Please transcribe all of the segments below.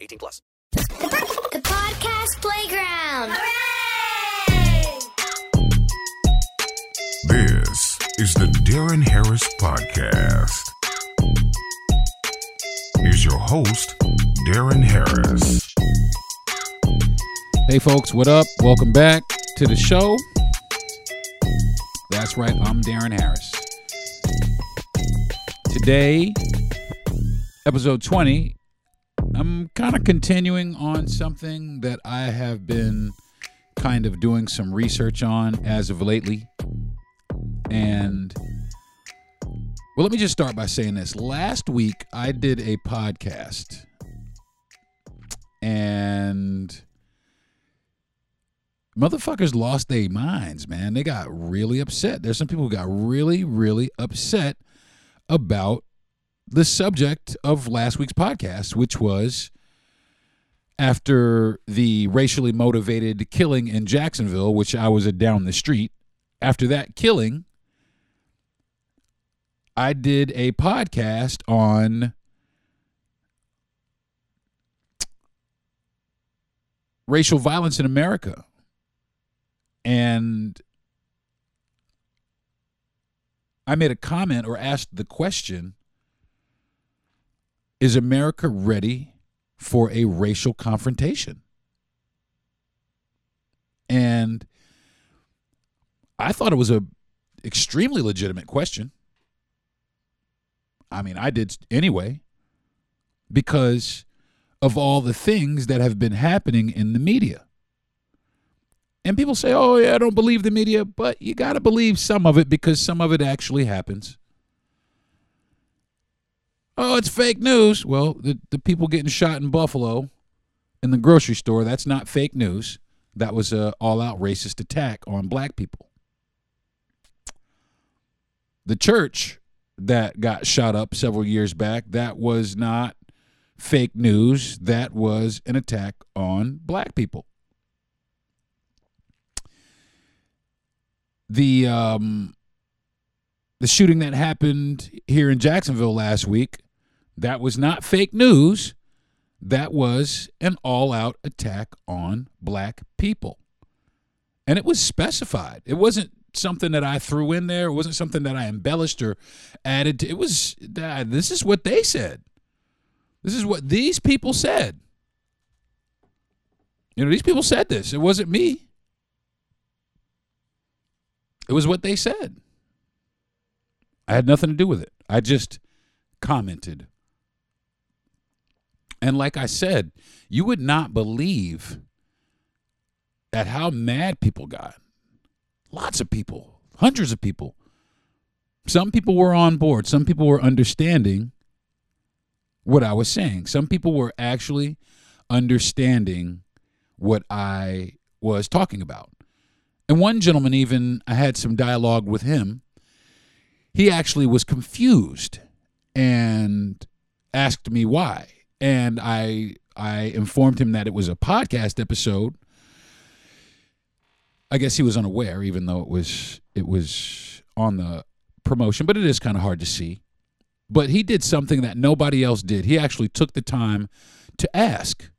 18 plus. The podcast playground. Hooray! This is the Deron Harris Podcast. Here's your host, Deron Harris. Hey folks, what up? Welcome back to the show. That's right, I'm Deron Harris. Today, episode 20, I'm kind of continuing on something that I have been kind of doing some research on as of lately. And, well, let me just start by saying this. Last week, I did a podcast. And motherfuckers lost their minds, man. They got really upset. There's some people who got really, really upset about the subject of last week's podcast, which was after the racially motivated killing in Jacksonville, which I was down the street. After that killing, I did a podcast on racial violence in America. And I made a comment or asked the question, is America ready for a racial confrontation? And I thought it was an extremely legitimate question. I mean, I did anyway, because of all the things that have been happening in the media. And people say, oh, yeah, I don't believe the media, but you got to believe some of it because some of it actually happens. Oh, it's fake news. Well, the people getting shot in Buffalo in the grocery store, that's not fake news. That was an all-out racist attack on black people. The church that got shot up several years back, that was not fake news. That was an attack on black people. The shooting that happened here in Jacksonville last week, that was not fake news. That was an all-out attack on black people. And it was specified. It wasn't something that I threw in there. It wasn't something that I embellished or added to. It was, this is what they said. This is what these people said. You know, these people said this. It wasn't me. It was what they said. I had nothing to do with it. I just commented. And like I said, you would not believe at how mad people got. Lots of people, hundreds of people. Some people were on board. Some people were understanding what I was saying. Some people were actually understanding what I was talking about. And one gentleman even, I had some dialogue with him. He actually was confused and asked me why. And I informed him that it was a podcast episode. I guess he was unaware, even though it was on the promotion, but it is kind of hard to see. But he did something that nobody else did. He actually took the time to ask.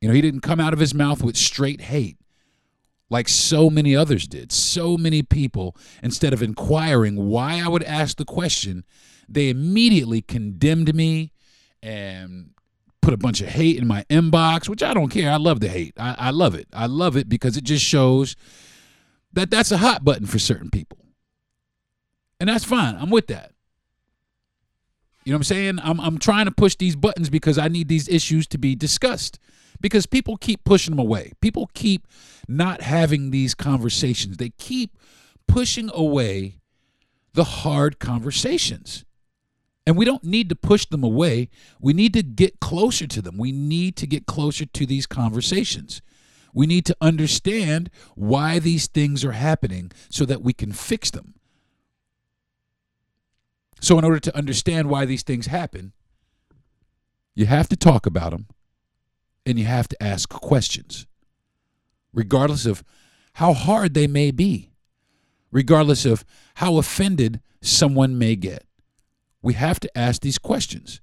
You know, he didn't come out of his mouth with straight hate, like so many others did. So many people, instead of inquiring why I would ask the question, they immediately condemned me and put a bunch of hate in my inbox, which I don't care. I love the hate. I love it. I love it because it just shows that that's a hot button for certain people. And that's fine. I'm with that. You know what I'm saying? I'm trying to push these buttons because I need these issues to be discussed. Because people keep pushing them away. People keep not having these conversations. They keep pushing away the hard conversations. And we don't need to push them away. We need to get closer to them. We need to get closer to these conversations. We need to understand why these things are happening so that we can fix them. So in order to understand why these things happen, you have to talk about them and you have to ask questions, regardless of how hard they may be, regardless of how offended someone may get. We have to ask these questions.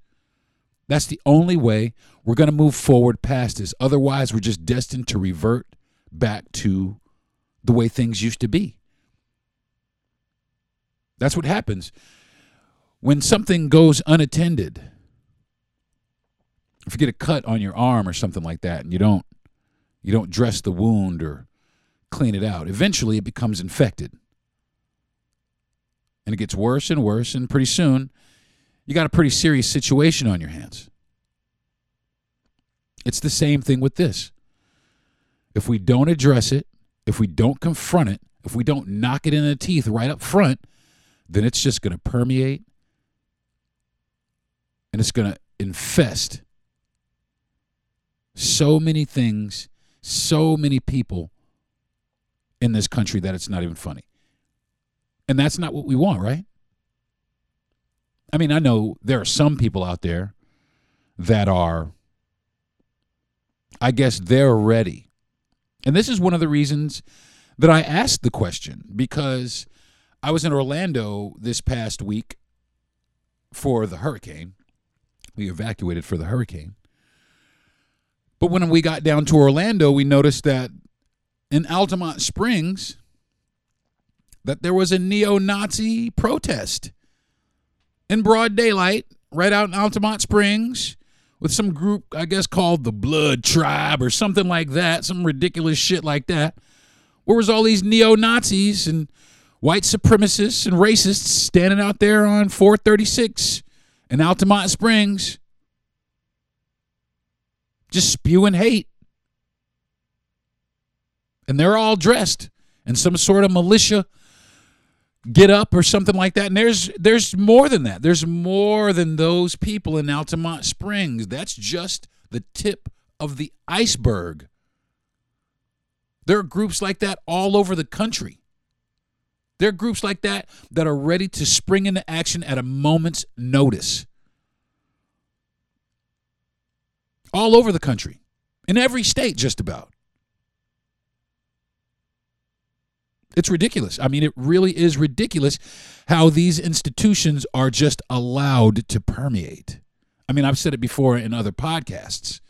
That's the only way we're going to move forward past this. Otherwise, we're just destined to revert back to the way things used to be. That's what happens when something goes unattended. If you get a cut on your arm or something like that and you don't dress the wound or clean it out, eventually it becomes infected. And it gets worse and worse, and pretty soon you got a pretty serious situation on your hands. It's the same thing with this. If we don't address it, if we don't confront it, if we don't knock it in the teeth right up front, then it's just going to permeate and it's going to infest so many things, so many people in this country that it's not even funny. And that's not what we want, right? I mean, I know there are some people out there that are, I guess they're ready. And this is one of the reasons that I asked the question, because I was in Orlando this past week for the hurricane. We evacuated for the hurricane. But when we got down to Orlando, we noticed that in Altamont Springs, that there was a neo-Nazi protest in broad daylight, right out in Altamont Springs, with some group, I guess, called the Blood Tribe or something like that, some ridiculous shit like that. Where was all these neo-Nazis and white supremacists and racists standing out there on 436 in Altamont Springs, just spewing hate? And they're all dressed in some sort of militia get up or something like that. And there's more than that. There's more than those people in Altamont Springs. That's just the tip of the iceberg. There are groups like that all over the country. There are groups like that that are ready to spring into action at a moment's notice. All over the country. In every state, just about. It's ridiculous. I mean, it really is ridiculous how these institutions are just allowed to permeate. I mean, I've said it before in other podcasts.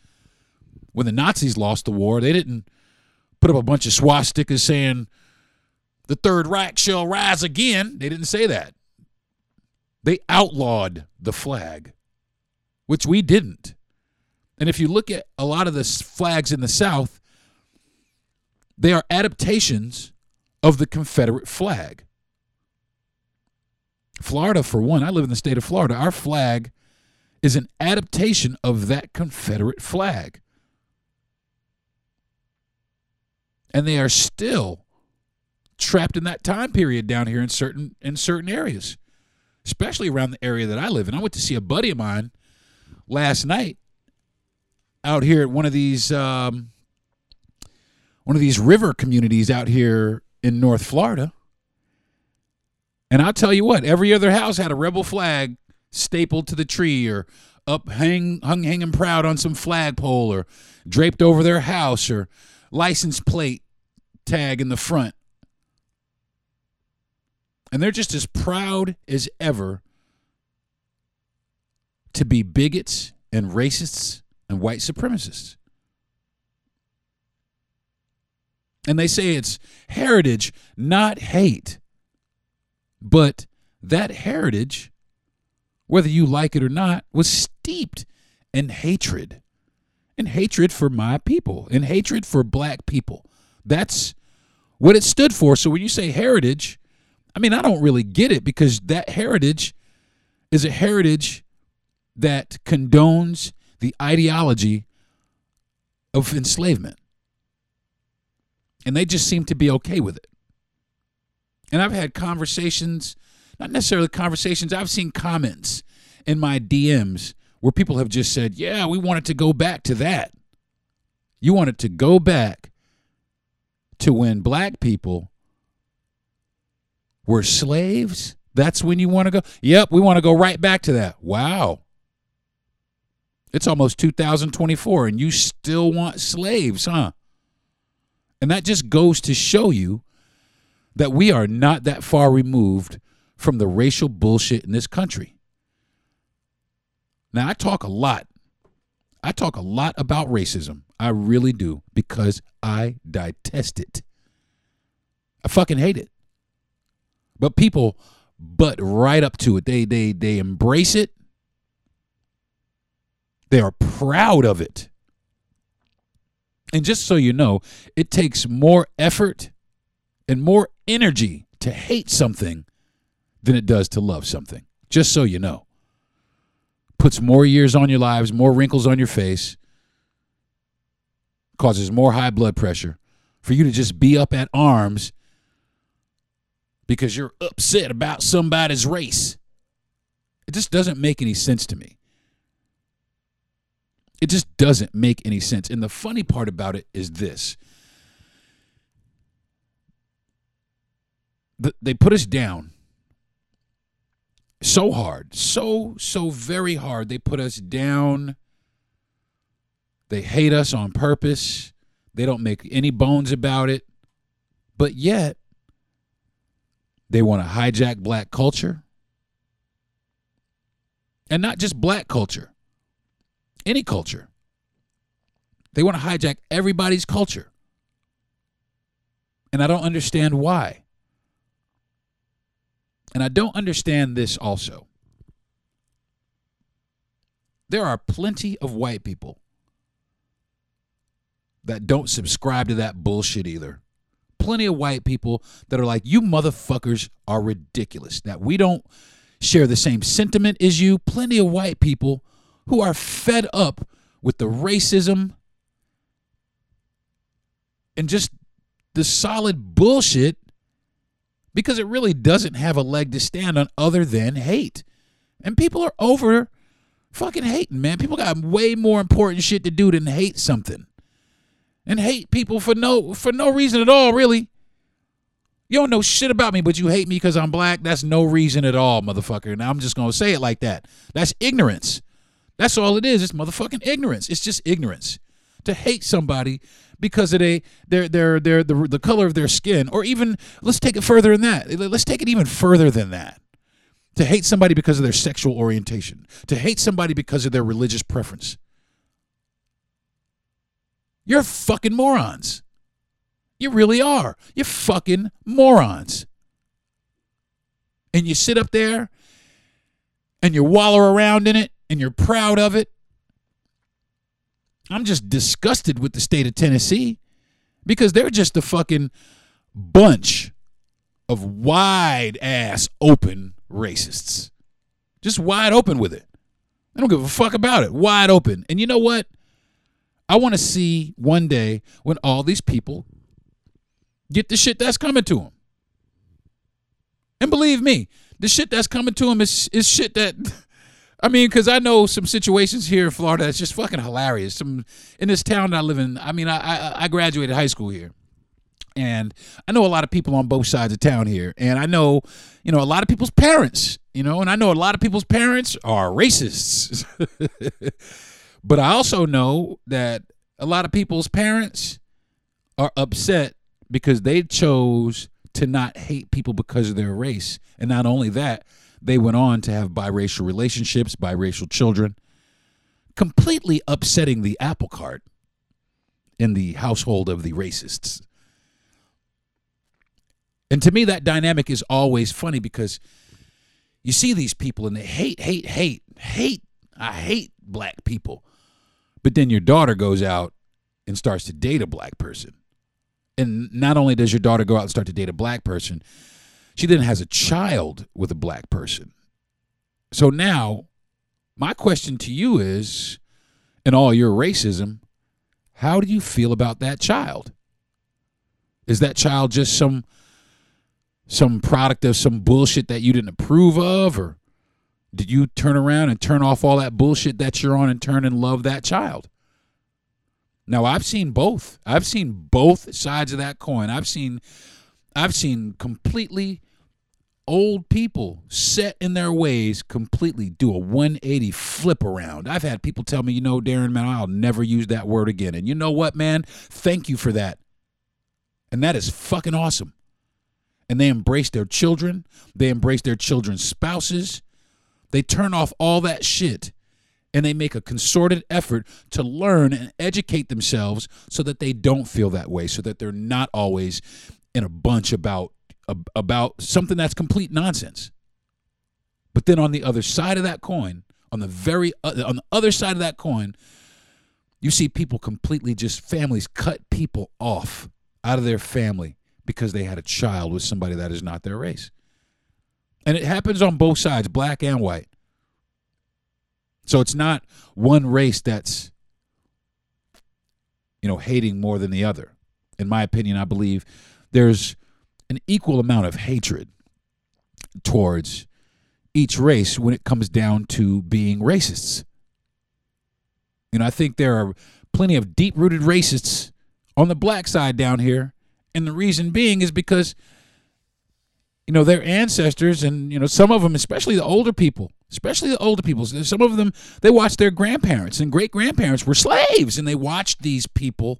When the Nazis lost the war, they didn't put up a bunch of swastikas saying, the Third Reich shall rise again. They didn't say that. They outlawed the flag, which we didn't. And if you look at a lot of the flags in the South, they are adaptations of the Confederate flag. Florida, for one, I live in the state of Florida. Our flag is an adaptation of that Confederate flag. And they are still trapped in that time period down here in certain areas, especially around the area that I live in. I went to see a buddy of mine last night out here at one of these river communities out here in North Florida. And I'll tell you what, every other house had a rebel flag stapled to the tree or up hanging proud on some flagpole or draped over their house or license plate tag in the front. And they're just as proud as ever to be bigots and racists and white supremacists. And they say it's heritage, not hate. But that heritage, whether you like it or not, was steeped in hatred. In hatred for my people. In hatred for black people. That's what it stood for. So when you say heritage, I mean, I don't really get it, because that heritage is a heritage that condones the ideology of enslavement. And they just seem to be okay with it. And I've had conversations, not necessarily conversations, I've seen comments in my DMs where people have just said, yeah, we want it to go back to that. You want it to go back to when black people were slaves? That's when you want to go? Yep, we want to go right back to that. Wow. It's almost 2024, and you still want slaves, huh? And that just goes to show you that we are not that far removed from the racial bullshit in this country. Now, I talk a lot about racism. I really do, because I detest it. I fucking hate it. But people butt right up to it. They embrace it. They are proud of it. And just so you know, it takes more effort and more energy to hate something than it does to love something. Just so you know. Puts more years on your lives, more wrinkles on your face, causes more high blood pressure for you to just be up at arms because you're upset about somebody's race. It just doesn't make any sense to me. It just doesn't make any sense. And the funny part about it is this. They put us down so hard, so very hard. They put us down. They hate us on purpose. They don't make any bones about it. But yet, they want to hijack black culture. And not just black culture, any culture. They want to hijack everybody's culture. And I don't understand why. And I don't understand this also. There are plenty of white people that don't subscribe to that bullshit either. Plenty of white people that are like, you motherfuckers are ridiculous, that we don't share the same sentiment as you. Plenty of white people who are fed up with the racism and just the solid bullshit, because it really doesn't have a leg to stand on other than hate. And people are over fucking hating, man. People got way more important shit to do than hate something. And hate people for no reason at all, really. You don't know shit about me, but you hate me because I'm black. That's no reason at all, motherfucker. And I'm just going to say it like that. That's ignorance. That's all it is. It's motherfucking ignorance. It's just ignorance. To hate somebody because of the color of their skin, or even, let's take it further than that. Let's take it even further than that. To hate somebody because of their sexual orientation. To hate somebody because of their religious preference. You're fucking morons. You really are. You're fucking morons. And you sit up there and you wallow around in it and you're proud of it. I'm just disgusted with the state of Tennessee because they're just a fucking bunch of wide-ass open racists. Just wide open with it. They don't give a fuck about it. Wide open. And you know what? I want to see one day when all these people get the shit that's coming to them. And believe me, the shit that's coming to them is shit that... I mean, because I know some situations here in Florida that's just fucking hilarious. In this town that I live in, I mean, I graduated high school here. And I know a lot of people on both sides of town here. And I know, you know, a lot of people's parents, you know, and I know a lot of people's parents are racists. But I also know that a lot of people's parents are upset because they chose to not hate people because of their race. And not only that, they went on to have biracial relationships, biracial children, completely upsetting the apple cart in the household of the racists. And to me, that dynamic is always funny because you see these people and they hate. I hate black people. But then your daughter goes out and starts to date a black person. And not only does your daughter go out and start to date a black person, she then has a child with a black person. So now, my question to you is, in all your racism, how do you feel about that child? Is that child just some product of some bullshit that you didn't approve of? Or Did you turn around and turn off all that bullshit that you're on and turn and love that child? Now, I've seen both. I've seen both sides of that coin. I've seen completely old people set in their ways completely do a 180 flip around. I've had people tell me, you know, Darren, man, I'll never use that word again. And you know what, man? Thank you for that. And that is fucking awesome. And they embrace their children. They embrace their children's spouses. They turn off all that shit. And they make a concerted effort to learn and educate themselves so that they don't feel that way, so that they're not always in a bunch about something that's complete nonsense. But then on the other side of that coin, on the other side of that coin, you see people completely just families cut people off out of their family because they had a child with somebody that is not their race. And it happens on both sides, black and white. So it's not one race that's, you know, hating more than the other. In my opinion, I believe there's an equal amount of hatred towards each race when it comes down to being racists. You know, I think there are plenty of deep-rooted racists on the black side down here, and the reason being is because, you know, their ancestors and, you know, some of them, especially the older people, some of them, they watched their grandparents and great-grandparents were slaves, and they watched these people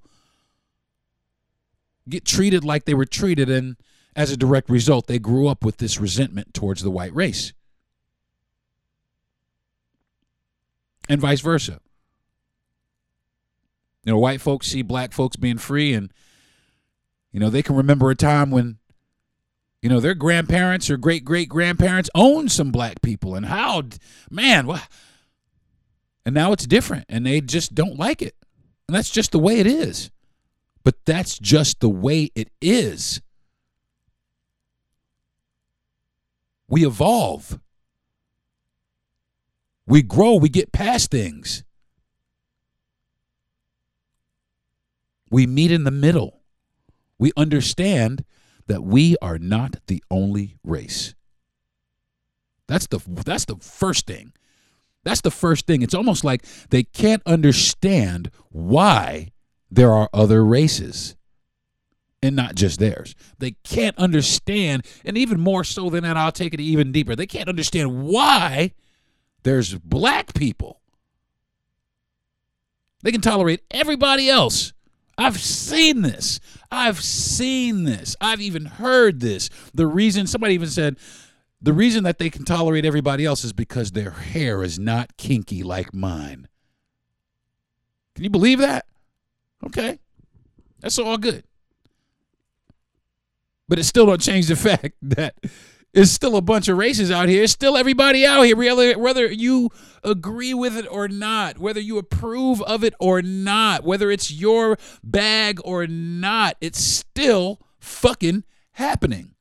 get treated like they were treated, and as a direct result, they grew up with this resentment towards the white race. And vice versa. You know, white folks see black folks being free, and, you know, they can remember a time when, you know, their grandparents or great-great-grandparents owned some black people. And how, man, what? And now it's different, and they just don't like it. And that's just the way it is. But that's just the way it is. We evolve. We grow. We get past things. We meet in the middle. We understand that we are not the only race. That's the first thing. That's the first thing. It's almost like they can't understand why there are other races and not just theirs. They can't understand, and even more so than that, I'll take it even deeper. They can't understand why there's black people. They can tolerate everybody else. I've seen this. I've even heard this. The reason, somebody even said, the reason that they can tolerate everybody else is because their hair is not kinky like mine. Can you believe that? Okay. That's all good. But it still don't change the fact that it's still a bunch of races out here. It's still everybody out here, whether you agree with it or not, whether you approve of it or not, whether it's your bag or not, it's still fucking happening.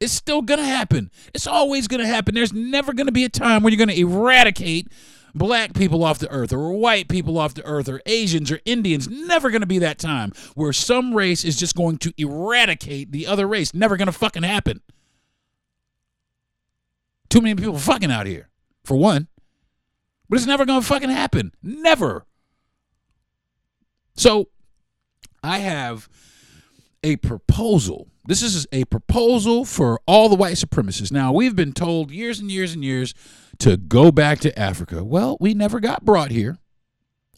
It's still going to happen. It's always going to happen. There's never going to be a time when you're going to eradicate black people off the earth or white people off the earth or Asians or Indians. Never going to be that time where some race is just going to eradicate the other race. Never going to fucking happen. Too many people fucking out here, for one. But it's never going to fucking happen. Never. So I have a proposal. This is a proposal for all the white supremacists. Now, we've been told years and years and years to go back to Africa. Well, we never got brought here.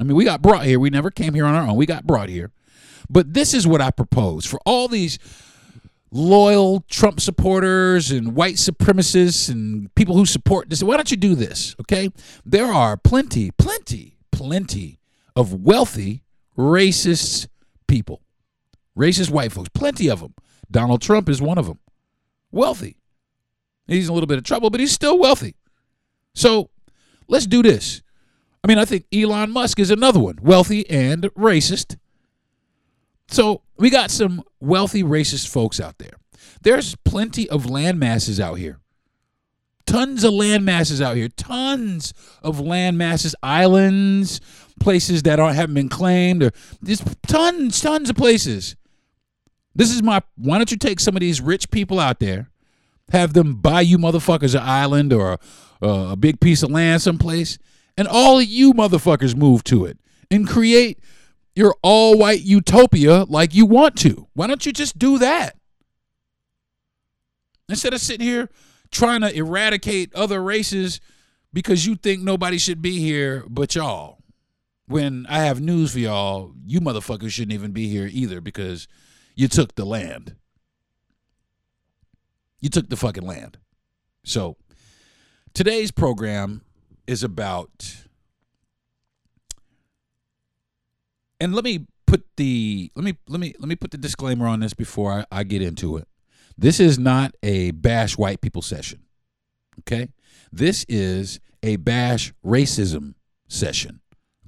I mean, we got brought here. We never came here on our own. We got brought here. But this is what I propose for all these loyal Trump supporters and white supremacists and people who support this. Why don't you do this? Okay. There are plenty of wealthy, racist people, racist white folks, plenty of them. Donald Trump is one of them. Wealthy. He's in a little bit of trouble, but he's still wealthy. So let's do this. I mean, I think Elon Musk is another one, wealthy and racist. So we got some wealthy racist folks out there. There's plenty of land masses out here. Tons of land masses out here. Tons of land masses, islands, places that haven't been claimed. Or just tons of places. Why don't you take some of these rich people out there have them buy you motherfuckers an island or a big piece of land someplace, and all of you motherfuckers move to it and create your all-white utopia like you want to. Why don't you just do that? Instead of sitting here trying to eradicate other races because you think nobody should be here but y'all. When I have news for y'all, you motherfuckers shouldn't even be here either because you took the land. You took the fucking land. So today's program is about... And let me put the disclaimer on this before I get into it. This is not a bash white people session, okay? This is a bash racism session,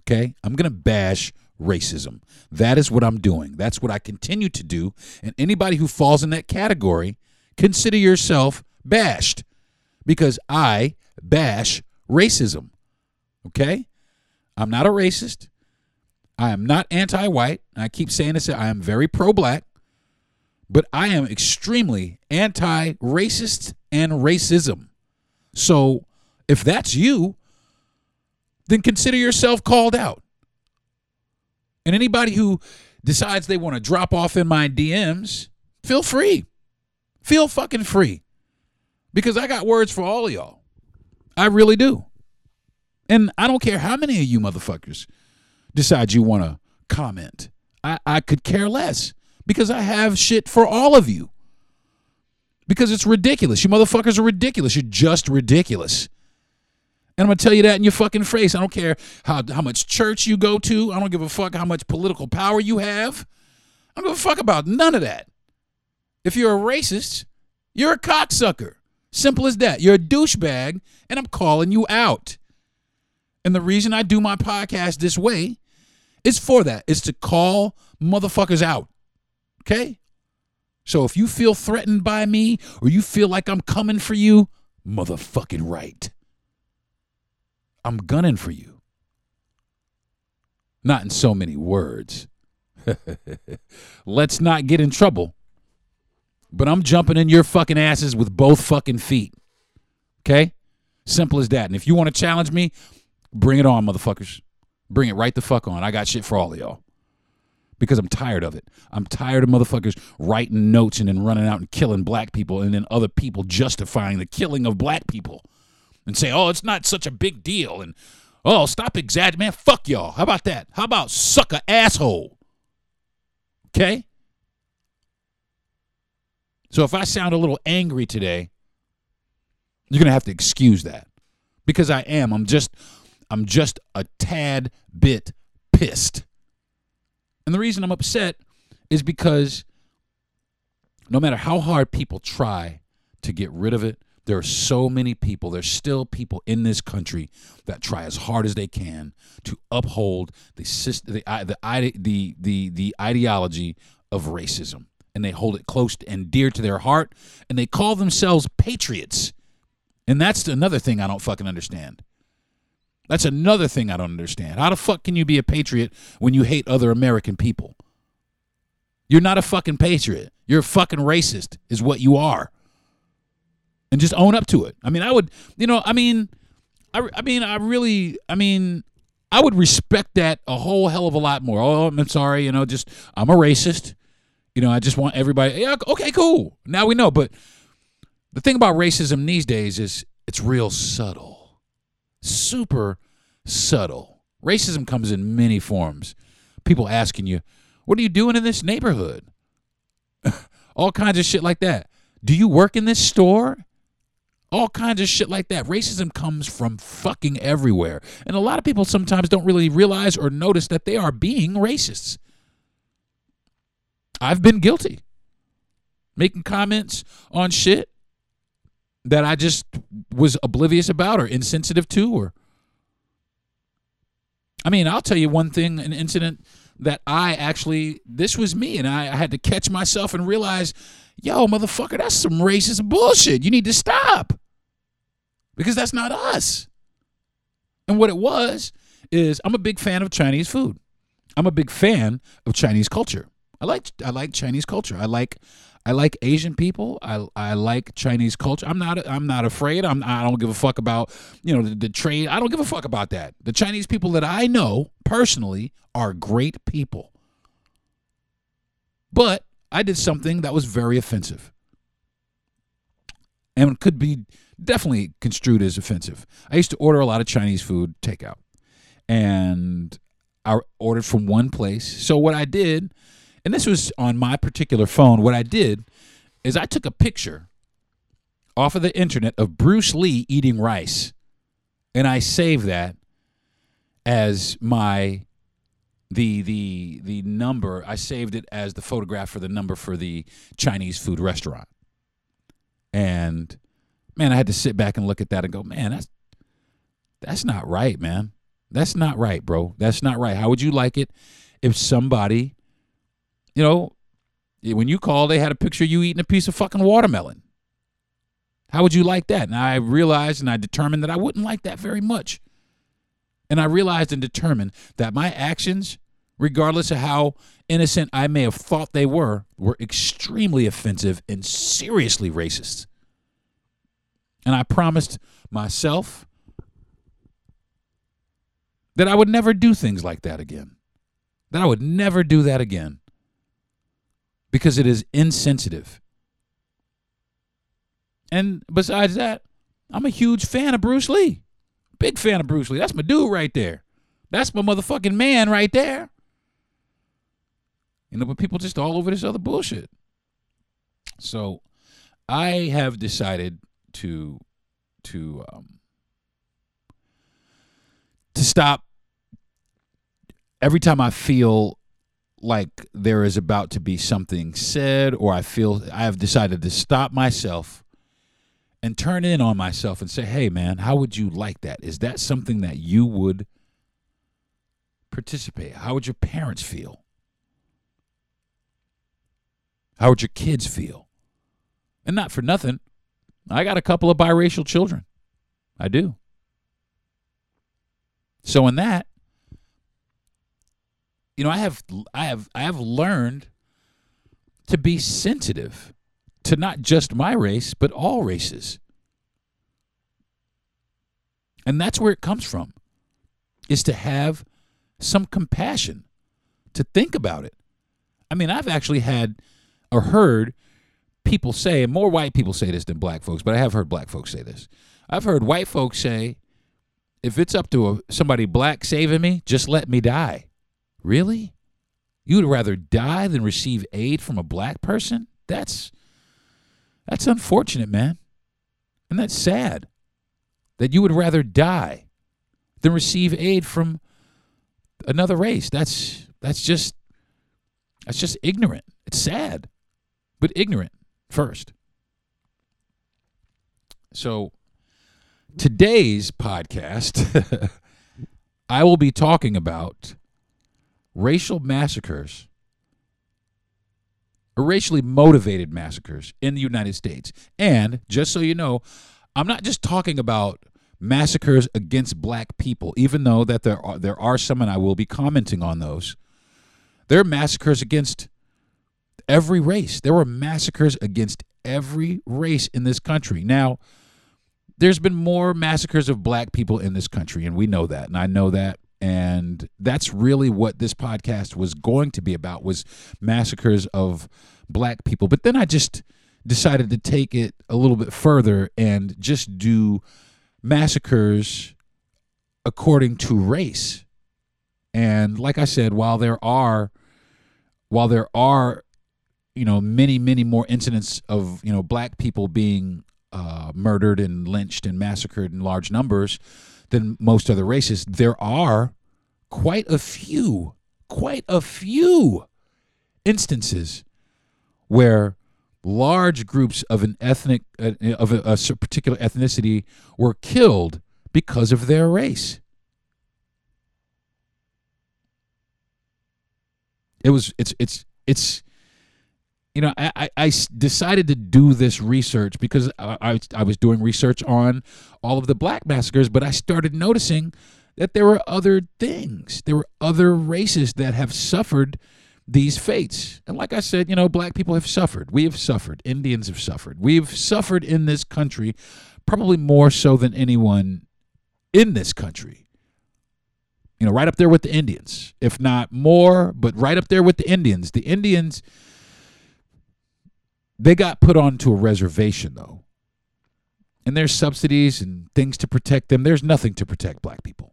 okay? I'm going to bash racism. That is what I'm doing. That's what I continue to do. And anybody who falls in that category, consider yourself bashed because I bash racism, okay? I'm not a racist. I am not anti-white. I keep saying this. I am very pro-black. But I am extremely anti-racist and racism. So if that's you, then consider yourself called out. And anybody who decides they want to drop off in my DMs, feel free. Feel fucking free. Because I got words for all of y'all. I really do. And I don't care how many of you motherfuckers decide you want to comment. I could care less because I have shit for all of you. Because it's ridiculous. You motherfuckers are ridiculous. You're just ridiculous. And I'm going to tell you that in your fucking face. I don't care how much church you go to. I don't give a fuck how much political power you have. I don't give a fuck about none of that. If you're a racist, you're a cocksucker. Simple as that. You're a douchebag, and I'm calling you out. And the reason I do my podcast this way is for that. It's to call motherfuckers out. Okay? So if you feel threatened by me or you feel like I'm coming for you, motherfucking right. I'm gunning for you. Not in so many words. Let's not get in trouble. But I'm jumping in your fucking asses with both fucking feet. Okay? Simple as that. And if you want to challenge me, bring it on, motherfuckers. Bring it right the fuck on. I got shit for all of y'all. Because I'm tired of it. I'm tired of motherfuckers writing notes and then running out and killing black people and then other people justifying the killing of black people and say, oh, it's not such a big deal. And, oh, stop exaggerating. Man, fuck y'all. How about that? How about suck a asshole? Okay? So if I sound a little angry today, you're going to have to excuse that. Because I am. I'm just a tad bit pissed. And the reason I'm upset is because no matter how hard people try to get rid of it, there are so many people, there's still people in this country that try as hard as they can to uphold the ideology of racism. And they hold it close and dear to their heart, and they call themselves patriots. And that's another thing I don't fucking understand. That's another thing I don't understand. How the fuck can you be a patriot when you hate other American people? You're not a fucking patriot. You're a fucking racist is what you are. And just own up to it. I mean, I would respect that a whole hell of a lot more. Oh, I'm sorry. I'm a racist. I just want everybody. Yeah, okay, cool. Now we know. But the thing about racism these days is it's real subtle. Super subtle. Racism comes in many forms. People asking you, what are you doing in this neighborhood? All kinds of shit like that. Do you work in this store? All kinds of shit like that. Racism comes from fucking everywhere. And a lot of people sometimes don't really realize or notice that they are being racists. I've been guilty. Making comments on shit that I just was oblivious about or insensitive to. I'll tell you one thing, an incident that this was me, and I had to catch myself and realize, yo, motherfucker, that's some racist bullshit. You need to stop because that's not us. And what it was is I'm a big fan of Chinese food. I'm a big fan of Chinese culture. I like Chinese culture. I like Asian people. I like Chinese culture. I'm not afraid. I don't give a fuck about, the trade. I don't give a fuck about that. The Chinese people that I know personally are great people. But I did something that was very offensive. And could be definitely construed as offensive. I used to order a lot of Chinese food takeout. And I ordered from one place. So what I did, and this was on my particular phone, what I did is I took a picture off of the internet of Bruce Lee eating rice. And I saved that as the number. I saved it as the photograph for the number for the Chinese food restaurant. And, man, I had to sit back and look at that and go, man, that's not right, man. That's not right, bro. That's not right. How would you like it if somebody, when you called, they had a picture of you eating a piece of fucking watermelon? How would you like that? And I realized and I determined that I wouldn't like that very much. And I realized and determined that my actions, regardless of how innocent I may have thought they were extremely offensive and seriously racist. And I promised myself that I would never do things like that again. That I would never do that again. Because it is insensitive. And besides that, I'm a huge fan of Bruce Lee. Big fan of Bruce Lee. That's my dude right there. That's my motherfucking man right there. But people just all over this other bullshit. So I have decided to stop every time I feel like there is about to be something said, or I have decided to stop myself and turn in on myself and say, hey, man, how would you like that? Is that something that you would participate? How would your parents feel? How would your kids feel? And not for nothing, I got a couple of biracial children. I do. So in that, I have learned to be sensitive to not just my race, but all races. And that's where it comes from, is to have some compassion, to think about it. I mean, I've actually had or heard people say, and more white people say this than black folks, but I have heard black folks say this. I've heard white folks say, if it's up to somebody black saving me, just let me die. Really? You would rather die than receive aid from a black person? That's unfortunate, man. And that's sad that you would rather die than receive aid from another race. That's just ignorant. It's sad, but ignorant first. So today's podcast, I will be talking about racial massacres, or racially motivated massacres in the United States. And just so you know, I'm not just talking about massacres against black people, even though that there are some, and I will be commenting on those. There are massacres against every race. There were massacres against every race in this country. Now, there's been more massacres of black people in this country, and we know that, and I know that. And that's really what this podcast was going to be about, was massacres of black people. But then I just decided to take it a little bit further and just do massacres according to race. And like I said, while there are, many, many more incidents of, black people being murdered and lynched and massacred in large numbers than most other races, there are quite a few instances where large groups of a particular ethnicity were killed because of their race. I decided to do this research because I was doing research on all of the black massacres, but I started noticing that there were other things. There were other races that have suffered these fates. And like I said, you know, black people have suffered. We have suffered. Indians have suffered. We've suffered in this country, probably more so than anyone in this country. You know, right up there with the Indians, if not more, but right up there with the Indians. The Indians, they got put onto a reservation, though. And there's subsidies and things to protect them. There's nothing to protect black people.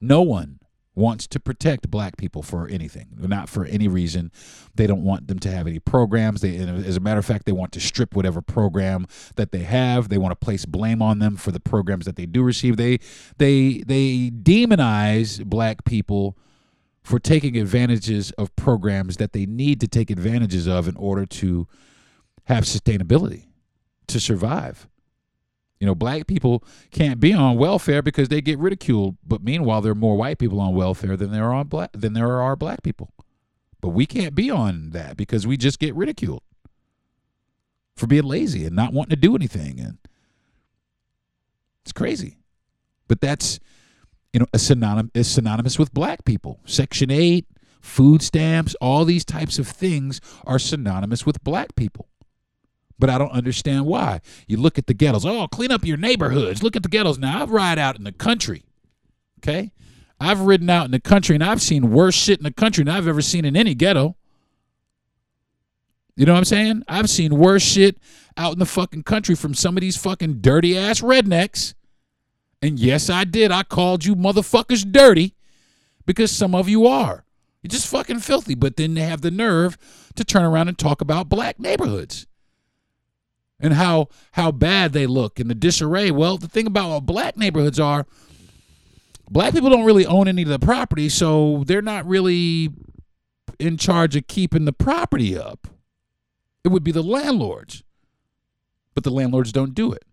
No one wants to protect black people for anything, not for any reason. They don't want them to have any programs. They, as a matter of fact, they want to strip whatever program that they have. They want to place blame on them for the programs that they do receive. They demonize black people for taking advantages of programs that they need to take advantages of in order to have sustainability, to survive. You know, black people can't be on welfare because they get ridiculed. But meanwhile, there are more white people on welfare than there are black people. But we can't be on that because we just get ridiculed for being lazy and not wanting to do anything. And it's crazy. But that's, you know, is synonymous with black people. Section 8, food stamps, all these types of things are synonymous with black people. But I don't understand why. You look at the ghettos. Oh, clean up your neighborhoods. Look at the ghettos. Now, I've ride out in the country, okay? I've ridden out in the country, and I've seen worse shit in the country than I've ever seen in any ghetto. You know what I'm saying? I've seen worse shit out in the fucking country from some of these fucking dirty-ass rednecks. And yes, I did. I called you motherfuckers dirty because some of you are. You're just fucking filthy, but then they have the nerve to turn around and talk about black neighborhoods. And how bad they look and the disarray. Well, the thing about what black neighborhoods are, black people don't really own any of the property, so they're not really in charge of keeping the property up. It would be the landlords. But the landlords don't do it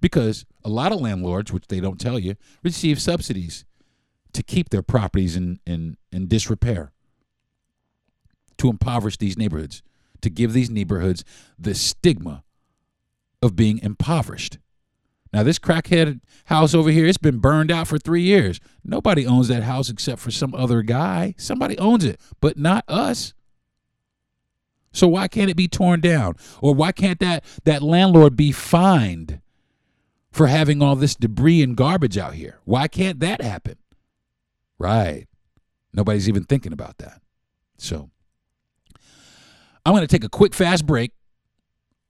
because a lot of landlords, which they don't tell you, receive subsidies to keep their properties in disrepair, to impoverish these neighborhoods, to give these neighborhoods the stigma of being impoverished. Now, this crackhead house over here, it's been burned out for 3 years. Nobody owns that house except for some other guy. Somebody owns it, but not us. So why can't it be torn down? Or why can't that landlord be fined for having all this debris and garbage out here? Why can't that happen? Right. Nobody's even thinking about that. So I'm going to take a quick, fast break.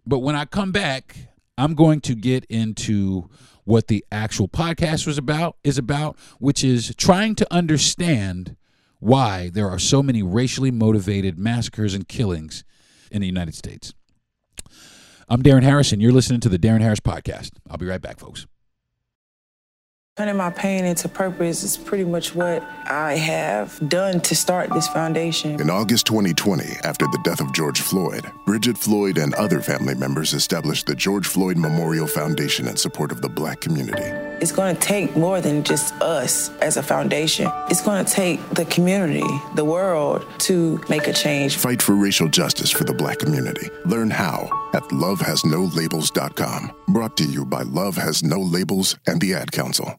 But when I come back, I'm going to get into what the actual podcast was about, which is trying to understand why there are so many racially motivated massacres and killings in the United States. I'm Deron Harris, and you're listening to the Deron Harris Podcast. I'll be right back, folks. Turning my pain into purpose is pretty much what I have done to start this foundation. In August 2020, after the death of George Floyd, Bridget Floyd and other family members established the George Floyd Memorial Foundation in support of the black community. It's going to take more than just us as a foundation. It's going to take the community, the world, to make a change. Fight for racial justice for the black community. Learn how at lovehasnolabels.com. Brought to you by Love Has No Labels and the Ad Council.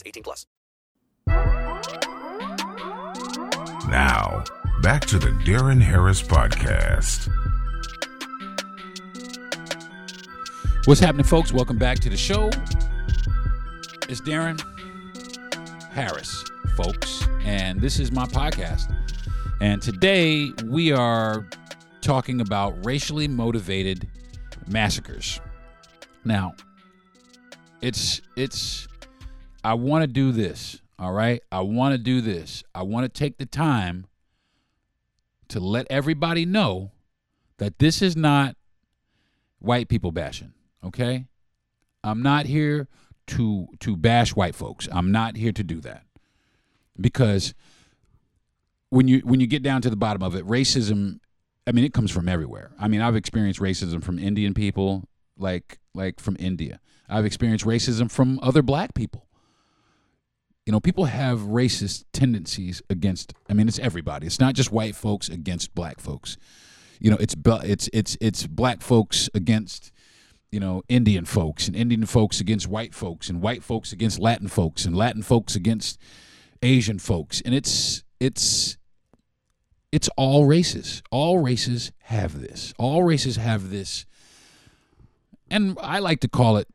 18+. Now, back to the Deron Harris Podcast. What's happening, folks? Welcome back to the show. It's Deron Harris, folks, and this is my podcast. And today we are talking about racially motivated massacres. Now, I want to do this, all right? I want to take the time to let everybody know that this is not white people bashing, okay? I'm not here to bash white folks. I'm not here to do that because when you get down to the bottom of it, racism, I mean, it comes from everywhere. I mean, I've experienced racism from Indian people, like from India. I've experienced racism from other black people. You know, people have racist tendencies against, I mean, it's everybody. It's not just white folks against black folks. You know, it's black folks against, you know, Indian folks, and Indian folks against white folks, and white folks against Latin folks, and Latin folks against Asian folks. And it's all races. All races have this. All races have this. And I like to call it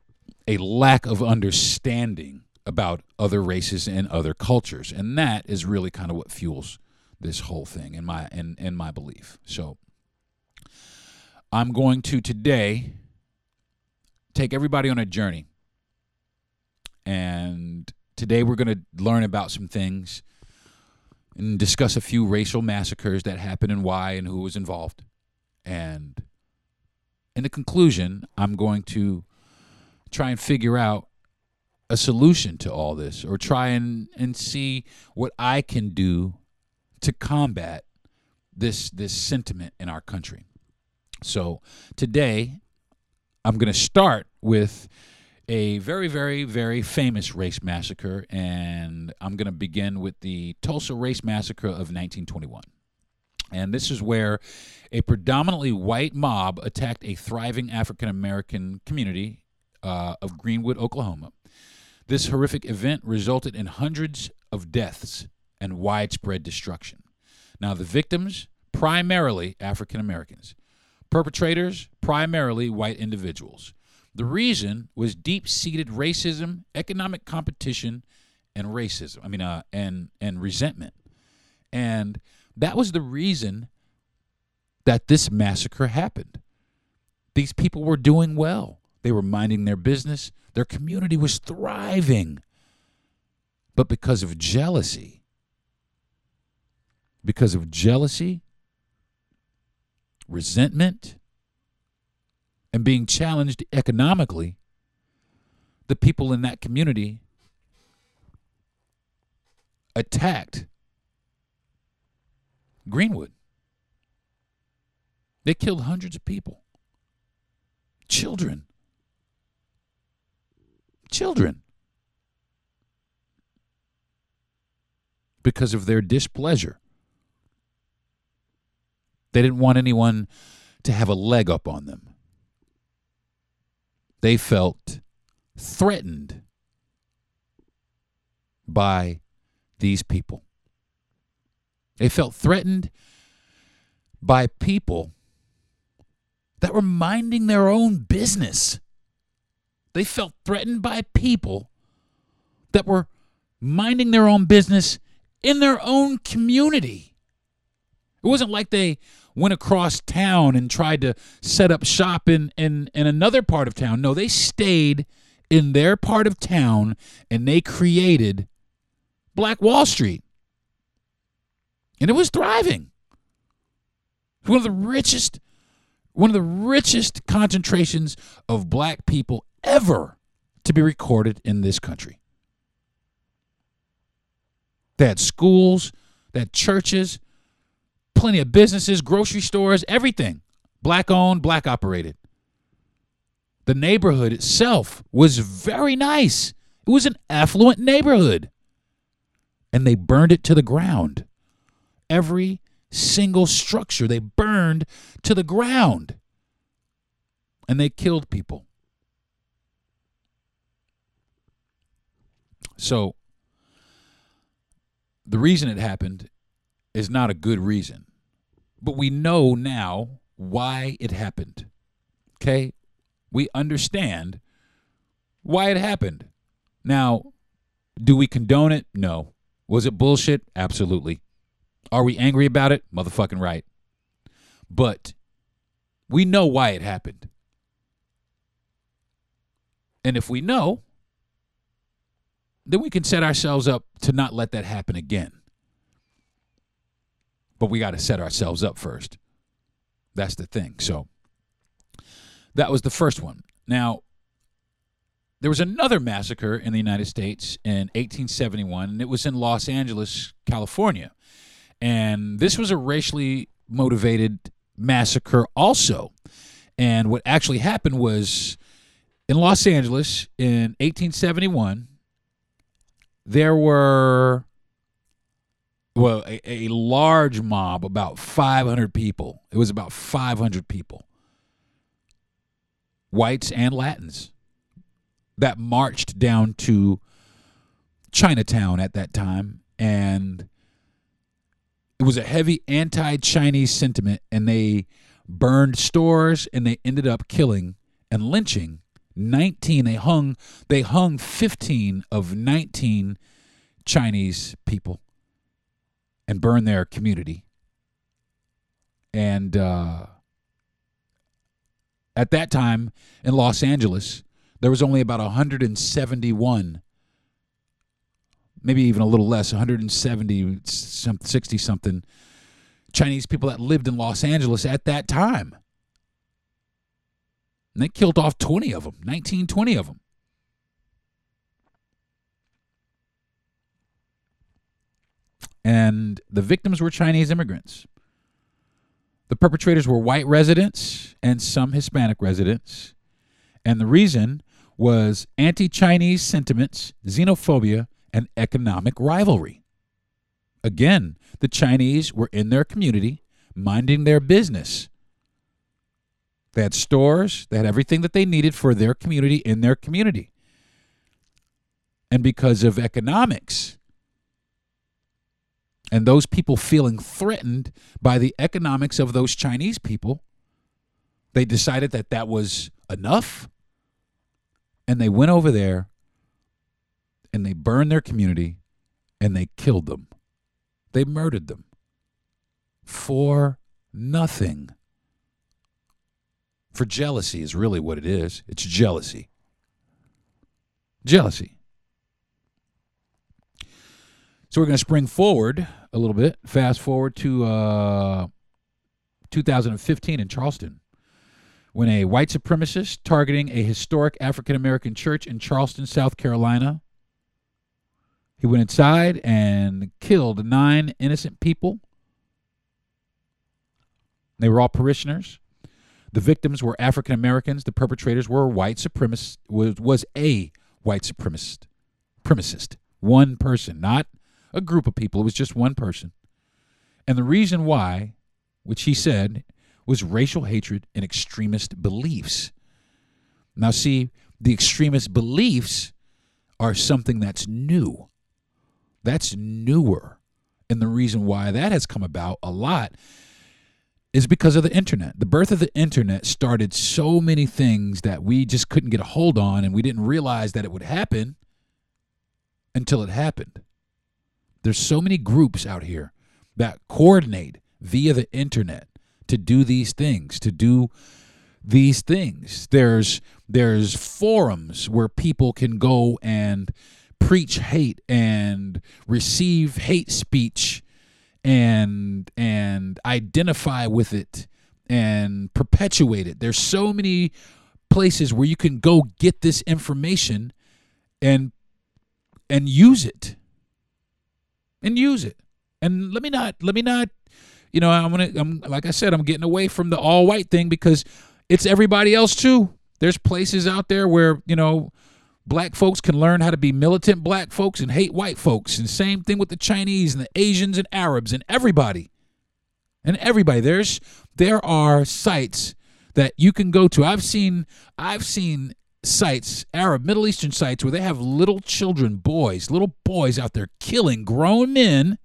a lack of understanding about other races and other cultures. And that is really kind of what fuels this whole thing in my belief. So I'm going to today take everybody on a journey. And today we're going to learn about some things and discuss a few racial massacres that happened and why and who was involved. And in the conclusion, I'm going to try and figure out a solution to all this, or try and see what I can do to combat this sentiment in our country. So today, I'm going to start with a very, very, very famous race massacre, and I'm going to begin with the Tulsa Race Massacre of 1921. And this is where a predominantly white mob attacked a thriving African-American community of Greenwood, Oklahoma. This horrific event resulted in hundreds of deaths and widespread destruction. Now, the victims, primarily African-Americans. Perpetrators, primarily white individuals. The reason was deep-seated racism, economic competition, and racism. I mean, and resentment. And that was the reason that this massacre happened. These people were doing well. They were minding their business. Their community was thriving. But because of jealousy, resentment, and being challenged economically, the people in that community attacked Greenwood. They killed hundreds of people. Children. Because of their displeasure. They didn't want anyone to have a leg up on them. They felt threatened by these people. They felt threatened by people that were minding their own business. They felt threatened by people that were minding their own business in their own community. It wasn't like they went across town and tried to set up shop in another part of town. No, they stayed in their part of town, and they created Black Wall Street. And it was thriving. It was one of the richest concentrations of black people ever to be recorded in this country. They had schools, they had churches, plenty of businesses, grocery stores, everything. Black owned, black operated. The neighborhood itself was very nice. It was an affluent neighborhood. And they burned it to the ground. Every single structure they burned to the ground, and they killed people. So the reason it happened is not a good reason, but we know now why it happened. Okay? We understand why it happened. Now, do we condone it? No. Was it bullshit? Absolutely. Are we angry about it? Motherfucking right. But we know why it happened. And if we know, then we can set ourselves up to not let that happen again. But we got to set ourselves up first. That's the thing. So that was the first one. Now, there was another massacre in the United States in 1871, and it was in Los Angeles, California. And this was a racially motivated massacre also. And what actually happened was in Los Angeles in 1871, there were, well, a large mob, about 500 people. It was about 500 people, whites and Latins, that marched down to Chinatown at that time. And it was a heavy anti-Chinese sentiment, and they burned stores, and they ended up killing and lynching 19. They hung 15 of 19 Chinese people and burned their community. And at that time in Los Angeles, there was only about 171, maybe even a little less, 170, 60-something Chinese people that lived in Los Angeles at that time. And they killed off 20 of them, 19, 20 of them. And the victims were Chinese immigrants. The perpetrators were white residents and some Hispanic residents. And the reason was anti-Chinese sentiments, xenophobia, and economic rivalry. Again, the Chinese were in their community, minding their business. They had stores, they had everything that they needed for their community in their community. And because of economics, and those people feeling threatened by the economics of those Chinese people, they decided that that was enough, and they went over there, and they burned their community, and they killed them. They murdered them for nothing. For jealousy is really what it is. It's jealousy. Jealousy. So we're going to spring forward a little bit, fast forward to 2015 in Charleston, when a white supremacist targeting a historic African-American church in Charleston, South Carolina, he went inside and killed 9 innocent people. They were all parishioners. The victims were African Americans. The perpetrators were white supremacist. Was a white supremacist. One person, not a group of people. It was just one person. And the reason why, which he said, was racial hatred and extremist beliefs. Now, see, the extremist beliefs are something that's new. That's newer. And the reason why that has come about a lot is because of the internet. The birth of the internet started so many things that we just couldn't get a hold on, and we didn't realize that it would happen until it happened. There's so many groups out here that coordinate via the internet to do these things, There's forums where people can go and preach hate and receive hate speech and identify with it and perpetuate it. There's so many places where you can go get this information and use it. And let me not, you know, I'm like I said, I'm getting away from the all white thing because it's everybody else, too. There's places out there where, you know, black folks can learn how to be militant black folks and hate white folks. And same thing with the Chinese and the Asians and Arabs and everybody. There are sites that you can go to. I've seen sites, Arab Middle Eastern sites, where they have little children, little boys out there killing grown men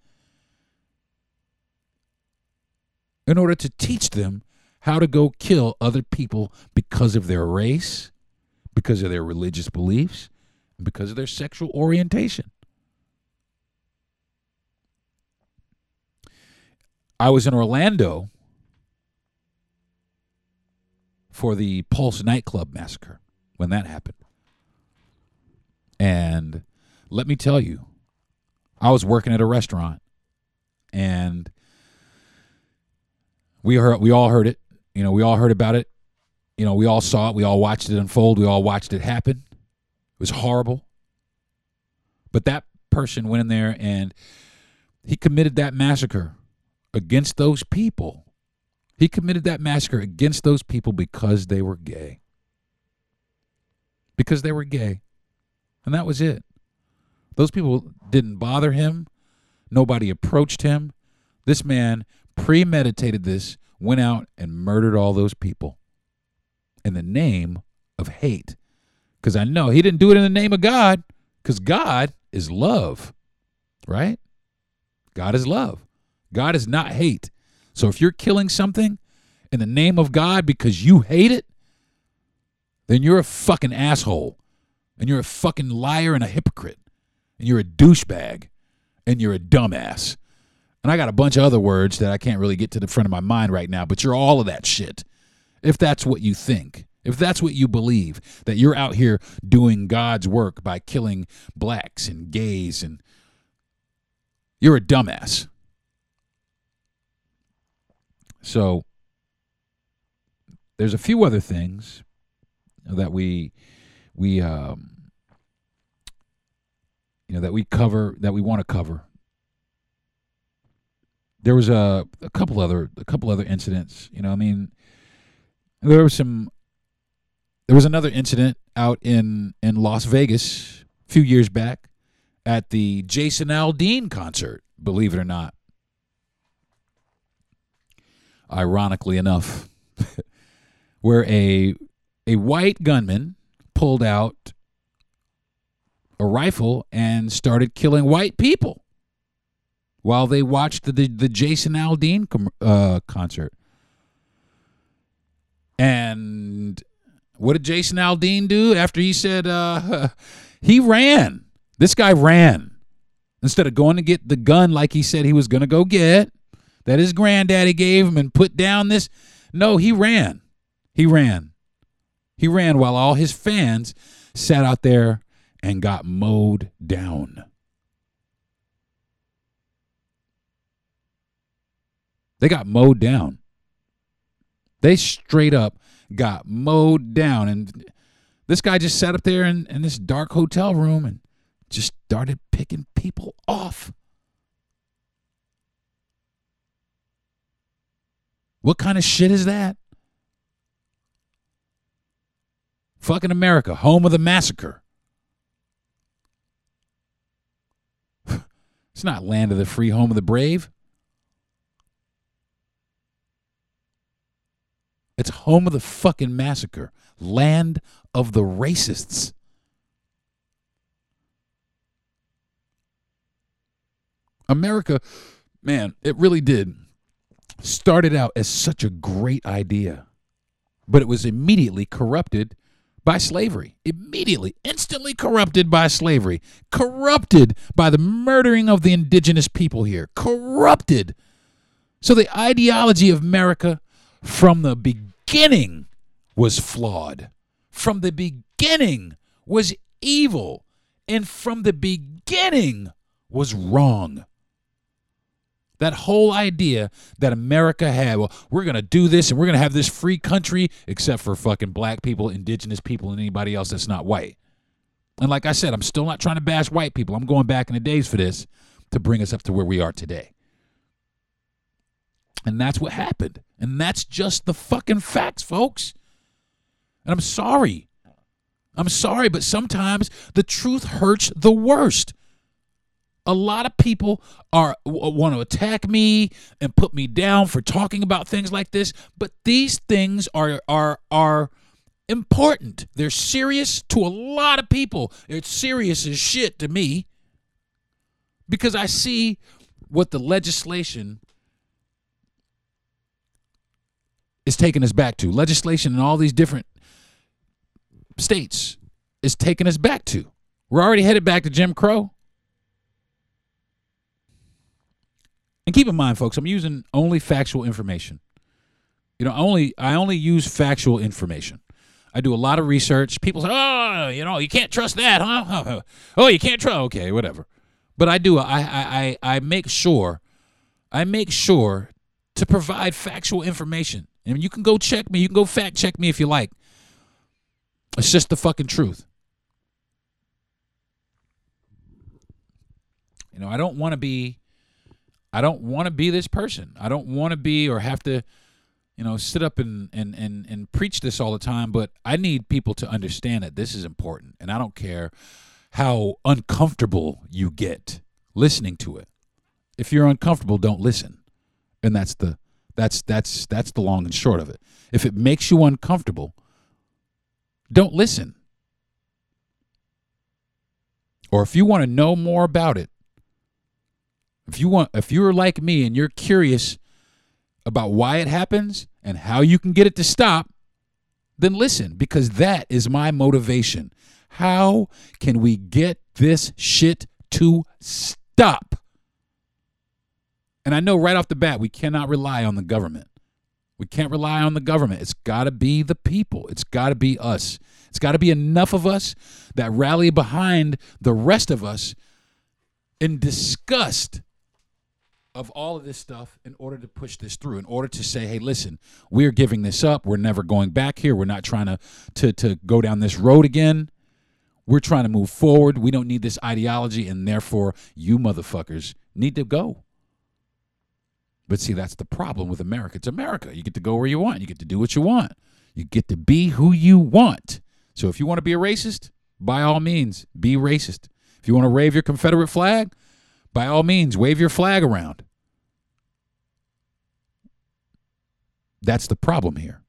in order to teach them how to go kill other people because of their race, because of their religious beliefs, and because of their sexual orientation. I was in Orlando for the Pulse nightclub massacre when that happened. And let me tell you, I was working at a restaurant, and we all heard it. You know, we all heard about it. You know, we all saw it. We all watched it unfold. We all watched it happen. It was horrible. But that person went in there and he committed that massacre against those people. He committed that massacre against those people because they were gay. Because they were gay. And that was it. Those people didn't bother him. Nobody approached him. This man premeditated this, went out and murdered all those people in the name of hate. Because I know he didn't do it in the name of God, because God is love, right? God is love. God is not hate. So if you're killing something in the name of God because you hate it, then you're a fucking asshole, and you're a fucking liar and a hypocrite, and you're a douchebag, and you're a dumbass. And I got a bunch of other words that I can't really get to the front of my mind right now, but you're all of that shit. If that's what you think, if that's what you believe, that you're out here doing God's work by killing blacks and gays, and you're a dumbass. So there's a few other things that we want to cover. There was a couple other incidents. You know, I mean, there was another incident out in Las Vegas a few years back at the Jason Aldean concert, believe it or not. Ironically enough, where a white gunman pulled out a rifle and started killing white people while they watched the Jason Aldean concert. And what did Jason Aldean do after he said, he ran? This guy ran. Instead of going to get the gun like he said he was going to go get, that his granddaddy gave him and put down this. No, he ran. He ran. He ran while all his fans sat out there and got mowed down. They got mowed down. They straight up got mowed down. And this guy just sat up there in this dark hotel room and just started picking people off. What kind of shit is that? Fucking America, home of the massacre. It's not land of the free, home of the brave. It's home of the fucking massacre, land of the racists. America, man, it really did. Started out as such a great idea, but it was immediately corrupted by slavery. Immediately, instantly corrupted by slavery. Corrupted by the murdering of the indigenous people here. Corrupted. So the ideology of America from the beginning was flawed. From the beginning was evil. And from the beginning was wrong. That whole idea that America had, well, we're going to do this and we're going to have this free country, except for fucking black people, indigenous people, and anybody else that's not white. And like I said, I'm still not trying to bash white people. I'm going back in the days for this to bring us up to where we are today. And that's what happened. And that's just the fucking facts, folks. And I'm sorry. I'm sorry, but sometimes the truth hurts the worst. A lot of people want to attack me and put me down for talking about things like this, but these things are important. They're serious to a lot of people. It's serious as shit to me because I see what the legislation is taking us back to. Legislation in all these different states is taking us back to. We're already headed back to Jim Crow. And keep in mind, folks, I'm using only factual information. You know, I only use factual information. I do a lot of research. People say, oh, you know, you can't trust that, huh? Oh, you can't trust. Okay, whatever. But I do. I make sure to provide factual information. And you can go check me. You can go fact check me if you like. It's just the fucking truth. You know, I don't want to be I don't want to be this person. I don't want to be or have to, you know, sit up and preach this all the time, but I need people to understand that this is important, and I don't care how uncomfortable you get listening to it. If you're uncomfortable, don't listen. And that's the long and short of it. If it makes you uncomfortable, don't listen. Or if you want to know more about it, if you're like me and you're curious about why it happens and how you can get it to stop, then listen, because that is my motivation. How can we get this shit to stop? And I know right off the bat, we cannot rely on the government. We can't rely on the government. It's got to be the people. It's got to be us. It's got to be enough of us that rally behind the rest of us in disgust of all of this stuff in order to push this through, in order to say, hey, listen, we're giving this up. We're never going back here. We're not trying to go down this road again. We're trying to move forward. We don't need this ideology, and therefore you motherfuckers need to go. But see, that's the problem with America. It's America. You get to go where you want. You get to do what you want. You get to be who you want. So if you want to be a racist, by all means, be racist. If you want to wave your Confederate flag, by all means, wave your flag around. That's the problem here.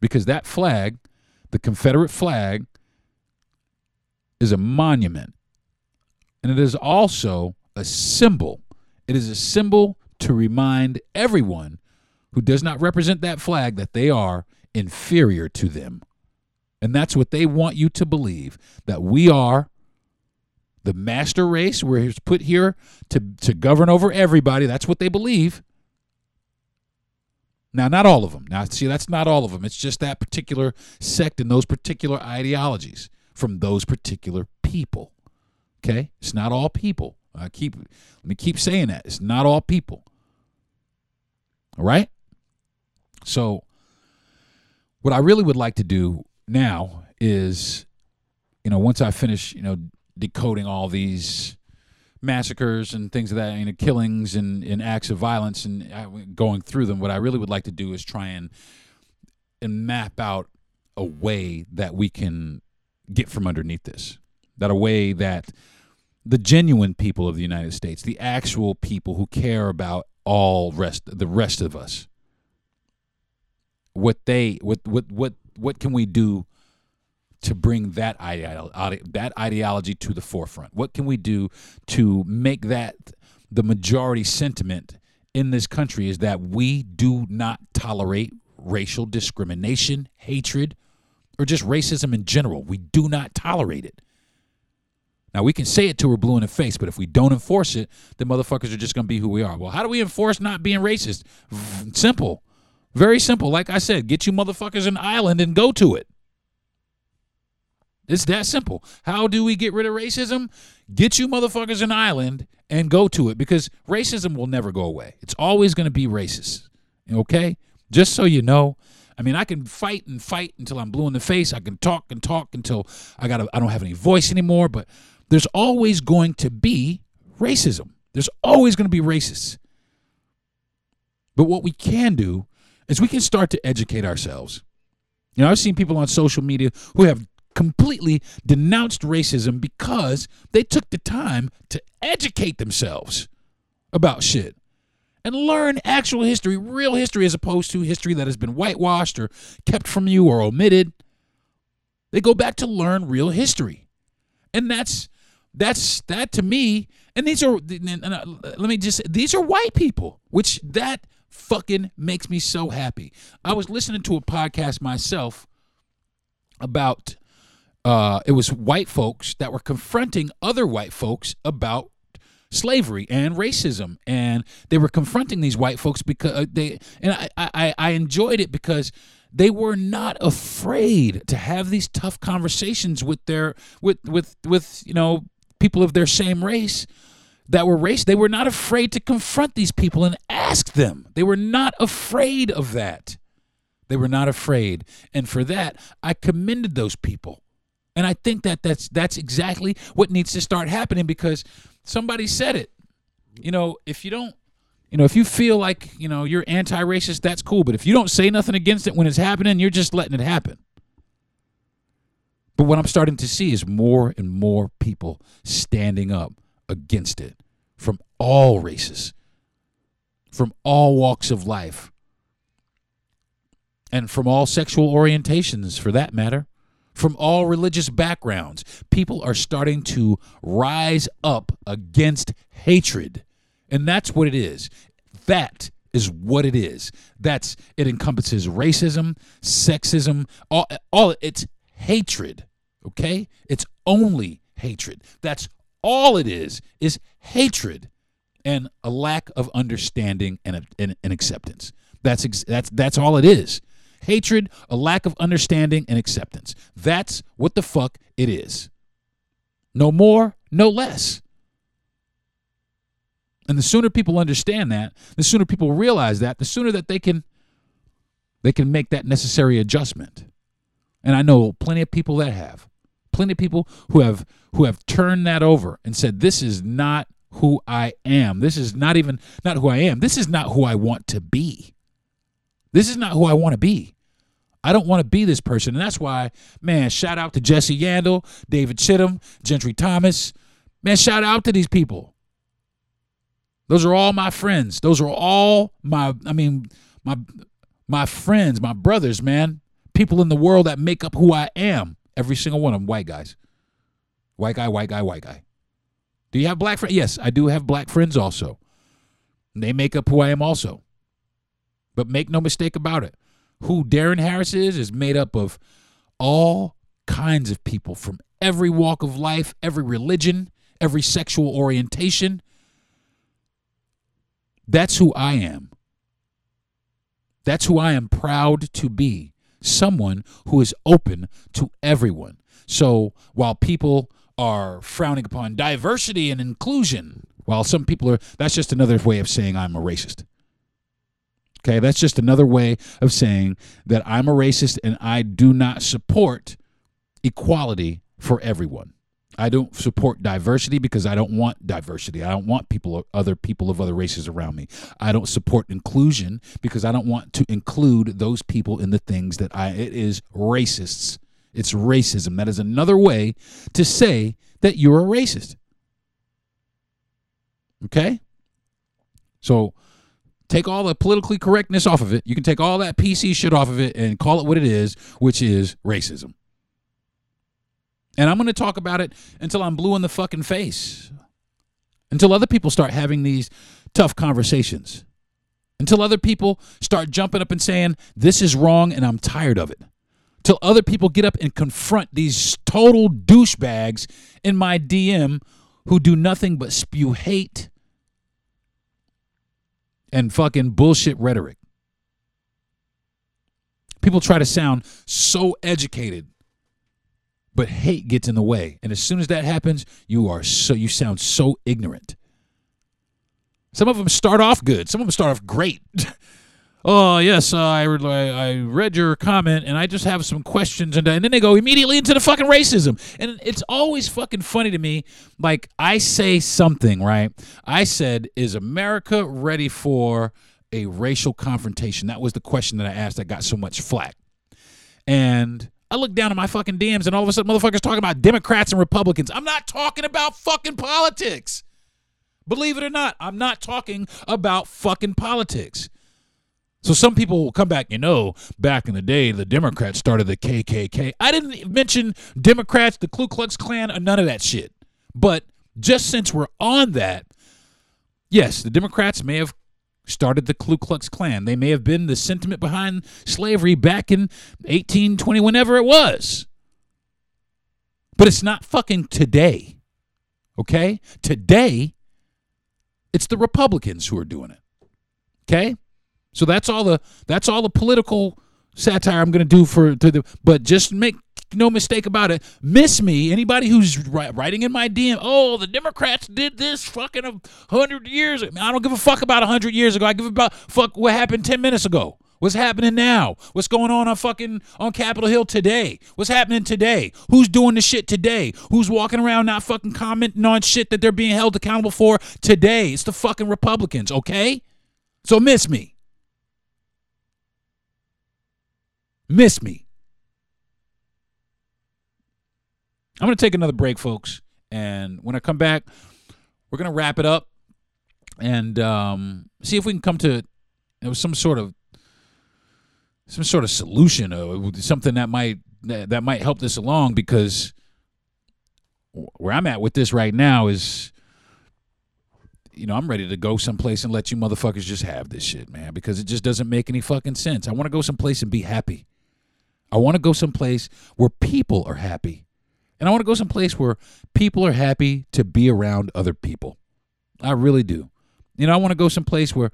Because that flag, the Confederate flag, is a monument. And it is also a symbol. It is a symbol to remind everyone who does not represent that flag that they are inferior to them. And that's what they want you to believe, that we are the master race. We're put here to govern over everybody. That's what they believe. Now, not all of them. Now, see, that's not all of them. It's just that particular sect and those particular ideologies from those particular people. Okay? It's not all people. Let me keep saying that. It's not all people. All right? So what I really would like to do now is, you know, once I finish, you know, decoding all these massacres and things of that, you know, killings and acts of violence and going through them, what I really would like to do is try and map out a way that we can get from underneath this, that a way that the genuine people of the United States, the actual people who care about the rest of us, what can we do to bring that ideology to the forefront? What can we do to make that the majority sentiment in this country is that we do not tolerate racial discrimination, hatred, or just racism in general. We do not tolerate it. Now, we can say it till we're blue in the face, but if we don't enforce it, then motherfuckers are just going to be who we are. Well, how do we enforce not being racist? Simple. Very simple. Like I said, get you motherfuckers an island and go to it. It's that simple. How do we get rid of racism? Get you motherfuckers an island and go to it, because racism will never go away. It's always going to be racist, okay? Just so you know. I mean, I can fight and fight until I'm blue in the face. I can talk and talk until I don't have any voice anymore, but there's always going to be racism. There's always going to be racists. But what we can do is we can start to educate ourselves. You know, I've seen people on social media who have completely denounced racism because they took the time to educate themselves about shit and learn actual history, real history, as opposed to history that has been whitewashed or kept from you or omitted. They go back to learn real history. And that to me, and these are white people, which that fucking makes me so happy. I was listening to a podcast myself about, it was white folks that were confronting other white folks about slavery and racism. And they were confronting these white folks because I enjoyed it because they were not afraid to have these tough conversations with people of their same race that were racist. They were not afraid to confront these people and ask them. They were not afraid of that. They were not afraid. And for that, I commended those people. And I think that's exactly what needs to start happening, because somebody said it. you know, if you don't, you know, if you feel like, you know, you're anti-racist, that's cool. But if you don't say nothing against it when it's happening, you're just letting it happen. But what I'm starting to see is more and more people standing up against it from all races, from all walks of life, and from all sexual orientations, for that matter, from all religious backgrounds. People are starting to rise up against hatred. And that's what it is. That is what it is. That's it encompasses racism, sexism, all it's hatred, okay? It's only hatred. That's all it is hatred and a lack of understanding and acceptance. That's all it is. Hatred, a lack of understanding and acceptance. That's what the fuck it is. No more, no less. And the sooner people understand that, the sooner people realize that, the sooner that they can make that necessary adjustment. And I know plenty of people that have. Plenty of people who have turned that over and said, this is not who I am. This is not even not who I am. This is not who I want to be. This is not who I want to be. I don't want to be this person. And that's why, man, shout out to Jesse Yandel, David Chittum, Gentry Thomas. Man, shout out to these people. Those are all my friends. Those are all my friends, my brothers, man. People in the world that make up who I am. Every single one of them, white guys. White guy, white guy, white guy. Do you have black friends? Yes, I do have black friends also. And they make up who I am also. But make no mistake about it. Who Deron Harris is made up of all kinds of people from every walk of life, every religion, every sexual orientation. That's who I am. That's who I am proud to be. Someone who is open to everyone. So while people are frowning upon diversity and inclusion, while some people are, that's just another way of saying I'm a racist. Okay, that's just another way of saying that I'm a racist and I do not support equality for everyone. I don't support diversity because I don't want diversity. I don't want other people of other races around me. I don't support inclusion because I don't want to include those people in the things that it is racists. It's racism. That is another way to say that you're a racist. Okay? So take all the politically correctness off of it. You can take all that PC shit off of it and call it what it is, which is racism. And I'm going to talk about it until I'm blue in the fucking face, until other people start having these tough conversations, until other people start jumping up and saying, this is wrong and I'm tired of it, till other people get up and confront these total douchebags in my DM who do nothing but spew hate and fucking bullshit rhetoric. People try to sound so educated. But hate gets in the way. And as soon as that happens, you sound so ignorant. Some of them start off good. Some of them start off great. Oh, yes, I read your comment, and I just have some questions. And then they go immediately into the fucking racism. And it's always fucking funny to me. Like, I say something, right? I said, is America ready for a racial confrontation? That was the question that I asked that got so much flack. And I look down at my fucking DMs and all of a sudden motherfuckers talking about Democrats and Republicans. I'm not talking about fucking politics. Believe it or not, I'm not talking about fucking politics. So some people will come back, you know, back in the day, the Democrats started the KKK. I didn't mention Democrats, the Ku Klux Klan, or none of that shit. But just since we're on that, yes, the Democrats may have started the Ku Klux Klan. They may have been the sentiment behind slavery back in 1820, whenever it was. But it's not fucking today, okay? Today, it's the Republicans who are doing it, okay? So that's all the political satire I'm going to do but just make no mistake about it. Miss me. Anybody who's writing in my DM, oh, the Democrats did this fucking 100 years ago. I don't give a fuck about 100 years ago. I give a fuck what happened 10 minutes ago What's happening now? What's going on Capitol Hill today? What's happening today? Who's doing the shit today? Who's walking around not fucking commenting on shit that they're being held accountable for today? It's the fucking Republicans, okay? So miss me. Miss me. I'm going to take another break, folks. And when I come back, we're going to wrap it up and see if we can come to some sort of solution or something that might help this along, because where I'm at with this right now is, you know, I'm ready to go someplace and let you motherfuckers just have this shit, man, because it just doesn't make any fucking sense. I want to go someplace and be happy. I want to go someplace where people are happy. And I want to go someplace where people are happy to be around other people. I really do. You know, I want to go someplace where,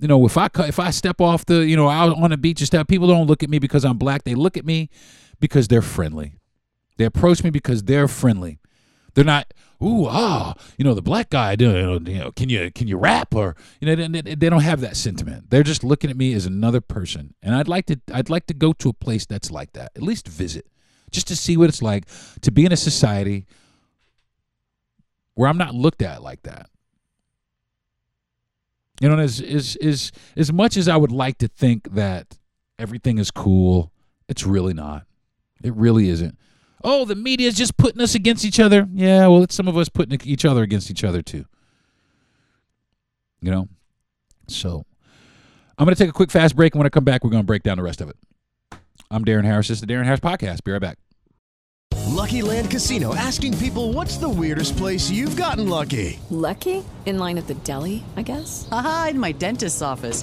you know, if I step off the, you know, out on the beach and stuff, people don't look at me because I'm black. They look at me because they're friendly. They approach me because they're friendly. They're not, you know, the black guy, can you rap? Or, you know, they don't have that sentiment. They're just looking at me as another person. And I'd like to go to a place that's like that, at least visit, just to see what it's like to be in a society where I'm not looked at like that. You know, as much as I would like to think that everything is cool, it's really not. It really isn't. Oh, the media is just putting us against each other. Yeah, well, it's some of us putting each other against each other too. You know? So I'm going to take a quick fast break, and when I come back, we're going to break down the rest of it. I'm Deron Harris. This is the Deron Harris Podcast. Be right back. Lucky Land Casino, asking people, what's the weirdest place you've gotten lucky? Lucky? In line at the deli, I guess? Aha, in my dentist's office.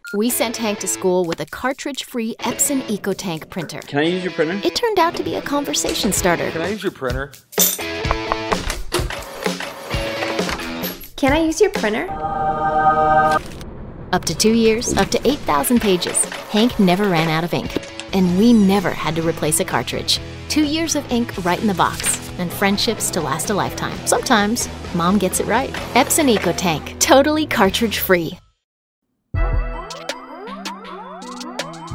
We sent Hank to school with a cartridge-free Epson EcoTank printer. Can I use your printer? It turned out to be a conversation starter. Can I use your printer? Can I use your printer? Up to 2 years, up to 8,000 pages. Hank never ran out of ink. And we never had to replace a cartridge. 2 years of ink right in the box. And friendships to last a lifetime. Sometimes, Mom gets it right. Epson EcoTank. Totally cartridge-free.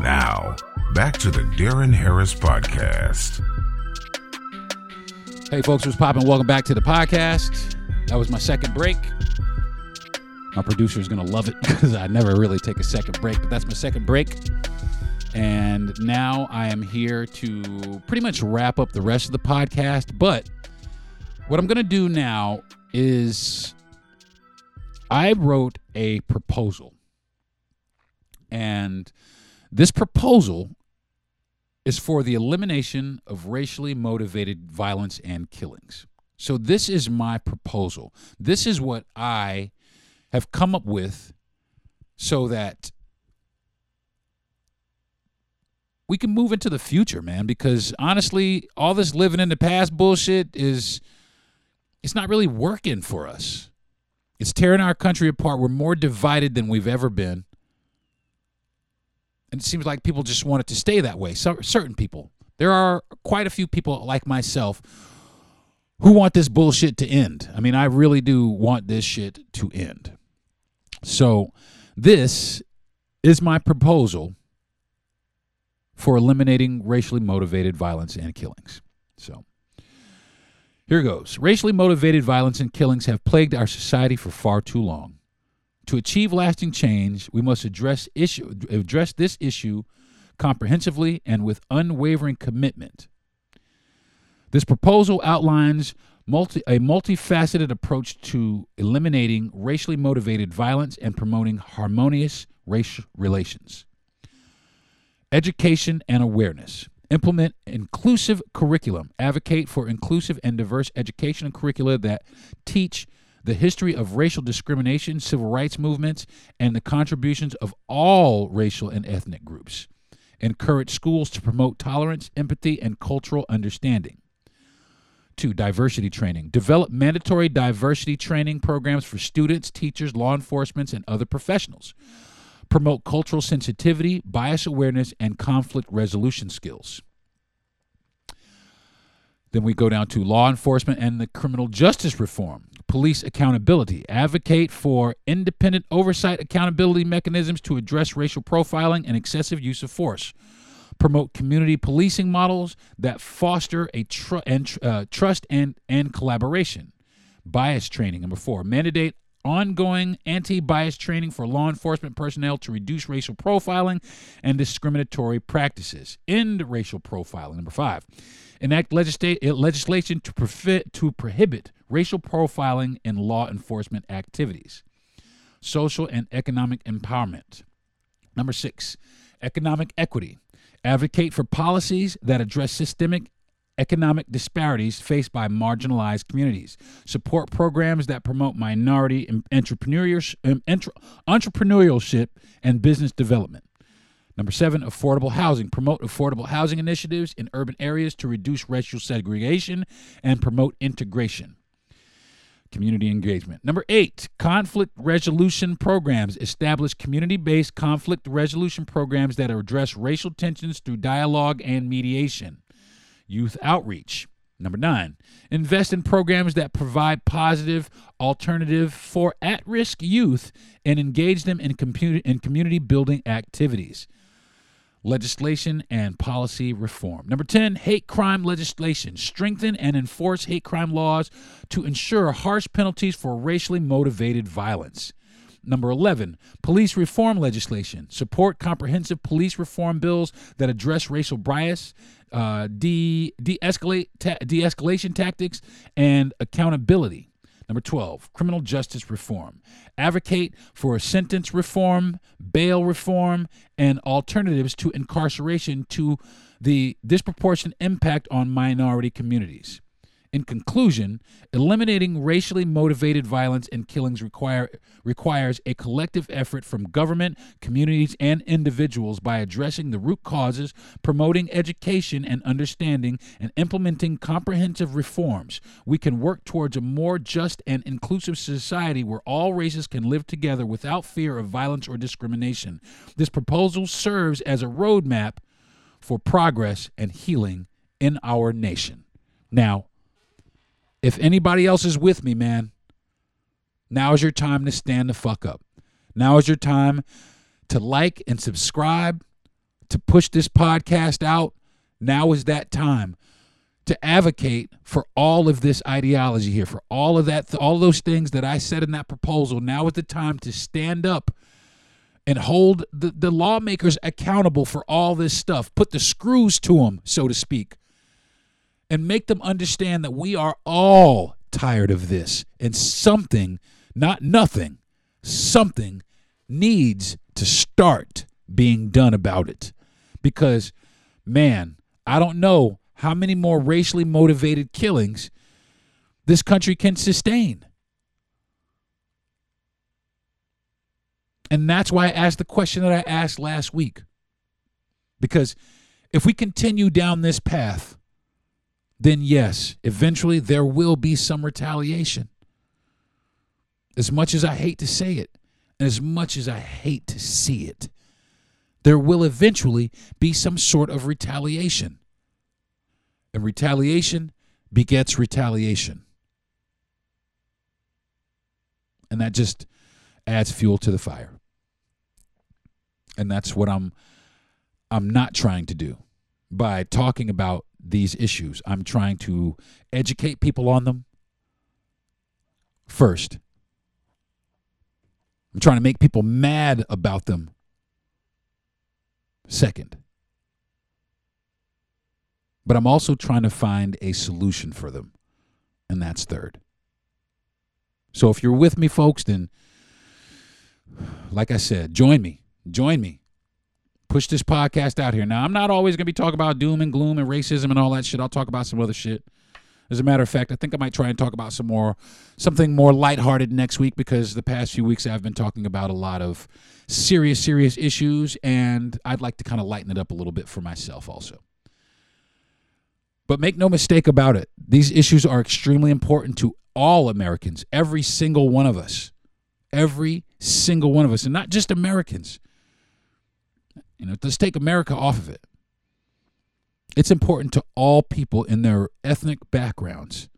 Now, back to the Deron Harris Podcast. Hey folks, what's poppin'? Welcome back to the podcast. That was my second break. My producer's gonna love it because I never really take a second break, but that's my second break. And now I am here to pretty much wrap up the rest of the podcast. But what I'm gonna do now is I wrote a proposal. And this proposal is for the elimination of racially motivated violence and killings. So this is my proposal. This is what I have come up with so that we can move into the future, man, because honestly, all this living in the past bullshit it's not really working for us. It's tearing our country apart. We're more divided than we've ever been. And it seems like people just want it to stay that way. So, certain people. There are quite a few people like myself who want this bullshit to end. I mean, I really do want this shit to end. So this is my proposal for eliminating racially motivated violence and killings. So here goes. Racially motivated violence and killings have plagued our society for far too long. To achieve lasting change, we must address this issue comprehensively and with unwavering commitment. This proposal outlines a multifaceted approach to eliminating racially motivated violence and promoting harmonious race relations. Education and awareness. Implement inclusive curriculum. Advocate for inclusive and diverse education and curricula that teach the history of racial discrimination, civil rights movements, and the contributions of all racial and ethnic groups. Encourage schools to promote tolerance, empathy, and cultural understanding. 2, diversity training. Develop mandatory diversity training programs for students, teachers, law enforcement, and other professionals. Promote cultural sensitivity, bias awareness, and conflict resolution skills. Then we go down to law enforcement and the criminal justice reform, police accountability, advocate for independent oversight accountability mechanisms to address racial profiling and excessive use of force. Promote community policing models that foster a trust and collaboration. Bias training, number 4. Mandate ongoing anti-bias training for law enforcement personnel to reduce racial profiling and discriminatory practices. End racial profiling, number 5. Enact legislation to prohibit racial profiling in law enforcement activities. Social and economic empowerment. Number 6, economic equity. Advocate for policies that address systemic economic disparities faced by marginalized communities. Support programs that promote minority entrepreneurship and business development. Number 7, affordable housing. Promote affordable housing initiatives in urban areas to reduce racial segregation and promote integration. Community engagement. Number 8, conflict resolution programs. Establish community-based conflict resolution programs that address racial tensions through dialogue and mediation. Youth outreach. Number 9, invest in programs that provide positive alternative for at-risk youth and engage them in community-building activities. Legislation and policy reform. Number 10, hate crime legislation. Strengthen and enforce hate crime laws to ensure harsh penalties for racially motivated violence. Number 11, police reform legislation. Support comprehensive police reform bills that address racial bias, de-escalation tactics, and accountability. Number 12, criminal justice reform. Advocate for sentence reform, bail reform, and alternatives to incarceration to the disproportionate impact on minority communities. In conclusion, eliminating racially motivated violence and killings requires a collective effort from government, communities, and individuals by addressing the root causes, promoting education and understanding, and implementing comprehensive reforms. We can work towards a more just and inclusive society where all races can live together without fear of violence or discrimination. This proposal serves as a roadmap for progress and healing in our nation. Now, if anybody else is with me, man, now is your time to stand the fuck up. Now is your time to like and subscribe, to push this podcast out. Now is that time to advocate for all of this ideology here, for all of that, all those things that I said in that proposal. Now is the time to stand up and hold the lawmakers accountable for all this stuff. Put the screws to them, so to speak. And make them understand that we are all tired of this. And something, not nothing, something needs to start being done about it. Because, man, I don't know how many more racially motivated killings this country can sustain. And that's why I asked the question that I asked last week. Because if we continue down this path, then yes, eventually there will be some retaliation. As much as I hate to say it, and as much as I hate to see it, there will eventually be some sort of retaliation. And retaliation begets retaliation. And that just adds fuel to the fire. And that's what I'm not trying to do by talking about these issues. I'm trying to educate people on them first. I'm trying to make people mad about them second. But I'm also trying to find a solution for them, and that's third. So if you're with me, folks, then, like I said, join me. Push this podcast out here. Now, I'm not always going to be talking about doom and gloom and racism and all that shit. I'll talk about some other shit. As a matter of fact, I think I might try and talk about something more lighthearted next week, because the past few weeks I've been talking about a lot of serious issues, and I'd like to kind of lighten it up a little bit for myself also. But make no mistake about it, these issues are extremely important to all Americans, every single one of us. Every single one of us, and not just Americans. You know, let's take America off of it. It's important to all people in their ethnic backgrounds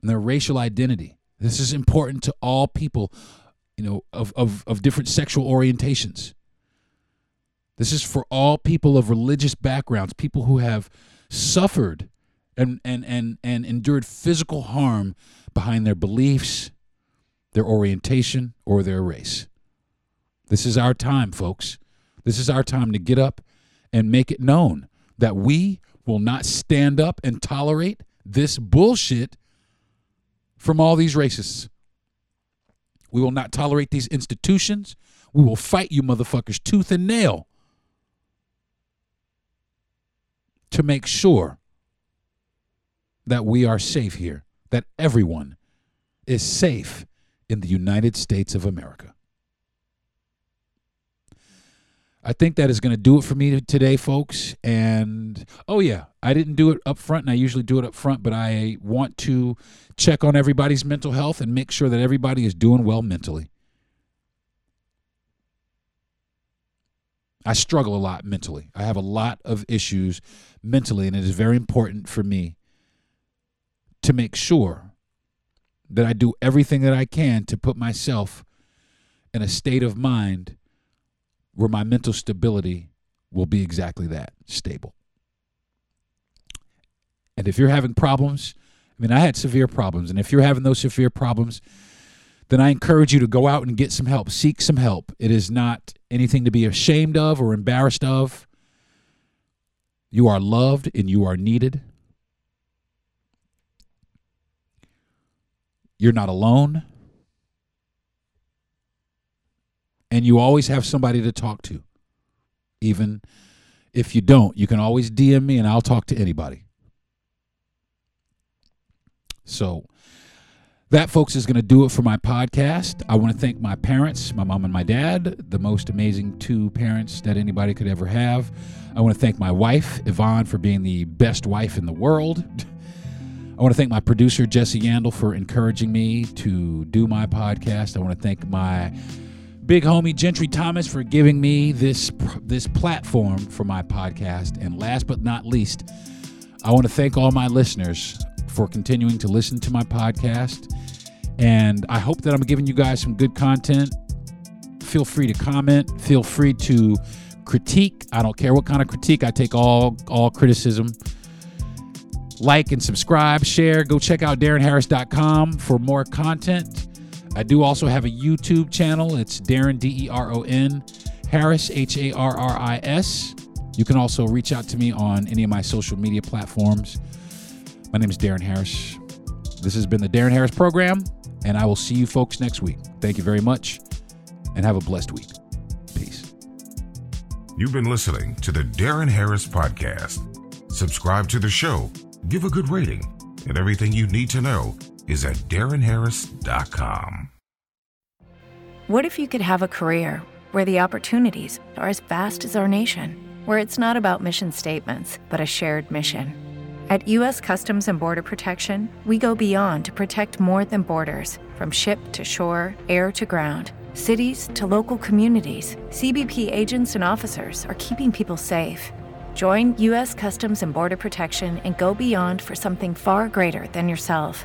and their racial identity. This is important to all people, you know, of different sexual orientations. This is for all people of religious backgrounds, people who have suffered and endured physical harm behind their beliefs, their orientation, or their race. This is our time, folks. This is our time to get up and make it known that we will not stand up and tolerate this bullshit from all these racists. We will not tolerate these institutions. We will fight you motherfuckers tooth and nail to make sure that we are safe here, that everyone is safe in the United States of America. I think that is going to do it for me today, folks. And, oh, yeah, I didn't do it up front, and I usually do it up front, but I want to check on everybody's mental health and make sure that everybody is doing well mentally. I struggle a lot mentally. I have a lot of issues mentally, and it is very important for me to make sure that I do everything that I can to put myself in a state of mind where my mental stability will be exactly that, stable. And if you're having problems, I mean, I had severe problems, and if you're having those severe problems, then I encourage you to go out and get some help, seek some help. It is not anything to be ashamed of or embarrassed of. You are loved and you are needed. You're not alone. And you always have somebody to talk to. Even if you don't, you can always DM me and I'll talk to anybody. So that, folks, is going to do it for my podcast. I want to thank my parents, my mom and my dad, the most amazing two parents that anybody could ever have. I want to thank my wife, Yvonne, for being the best wife in the world. I want to thank my producer, Jesse Yandel, for encouraging me to do my podcast. I want to thank my big homie, Gentry Thomas, for giving me this platform for my podcast. And last but not least, I want to thank all my listeners for continuing to listen to my podcast. And I hope that I'm giving you guys some good content. Feel free to comment. Feel free to critique. I don't care what kind of critique. I take all criticism. Like and subscribe, share. Go check out DeronHarris.com for more content. I do also have a YouTube channel. It's Deron, D-E-R-O-N, Harris, H-A-R-R-I-S. You can also reach out to me on any of my social media platforms. My name is Deron Harris. This has been the Deron Harris Program, and I will see you folks next week. Thank you very much, and have a blessed week. Peace. You've been listening to the Deron Harris Podcast. Subscribe to the show. Give a good rating, and everything you need to know is at DeronHarris.com. What if you could have a career where the opportunities are as vast as our nation, where it's not about mission statements, but a shared mission? At U.S. Customs and Border Protection, we go beyond to protect more than borders. From ship to shore, air to ground, cities to local communities, CBP agents and officers are keeping people safe. Join U.S. Customs and Border Protection and go beyond for something far greater than yourself.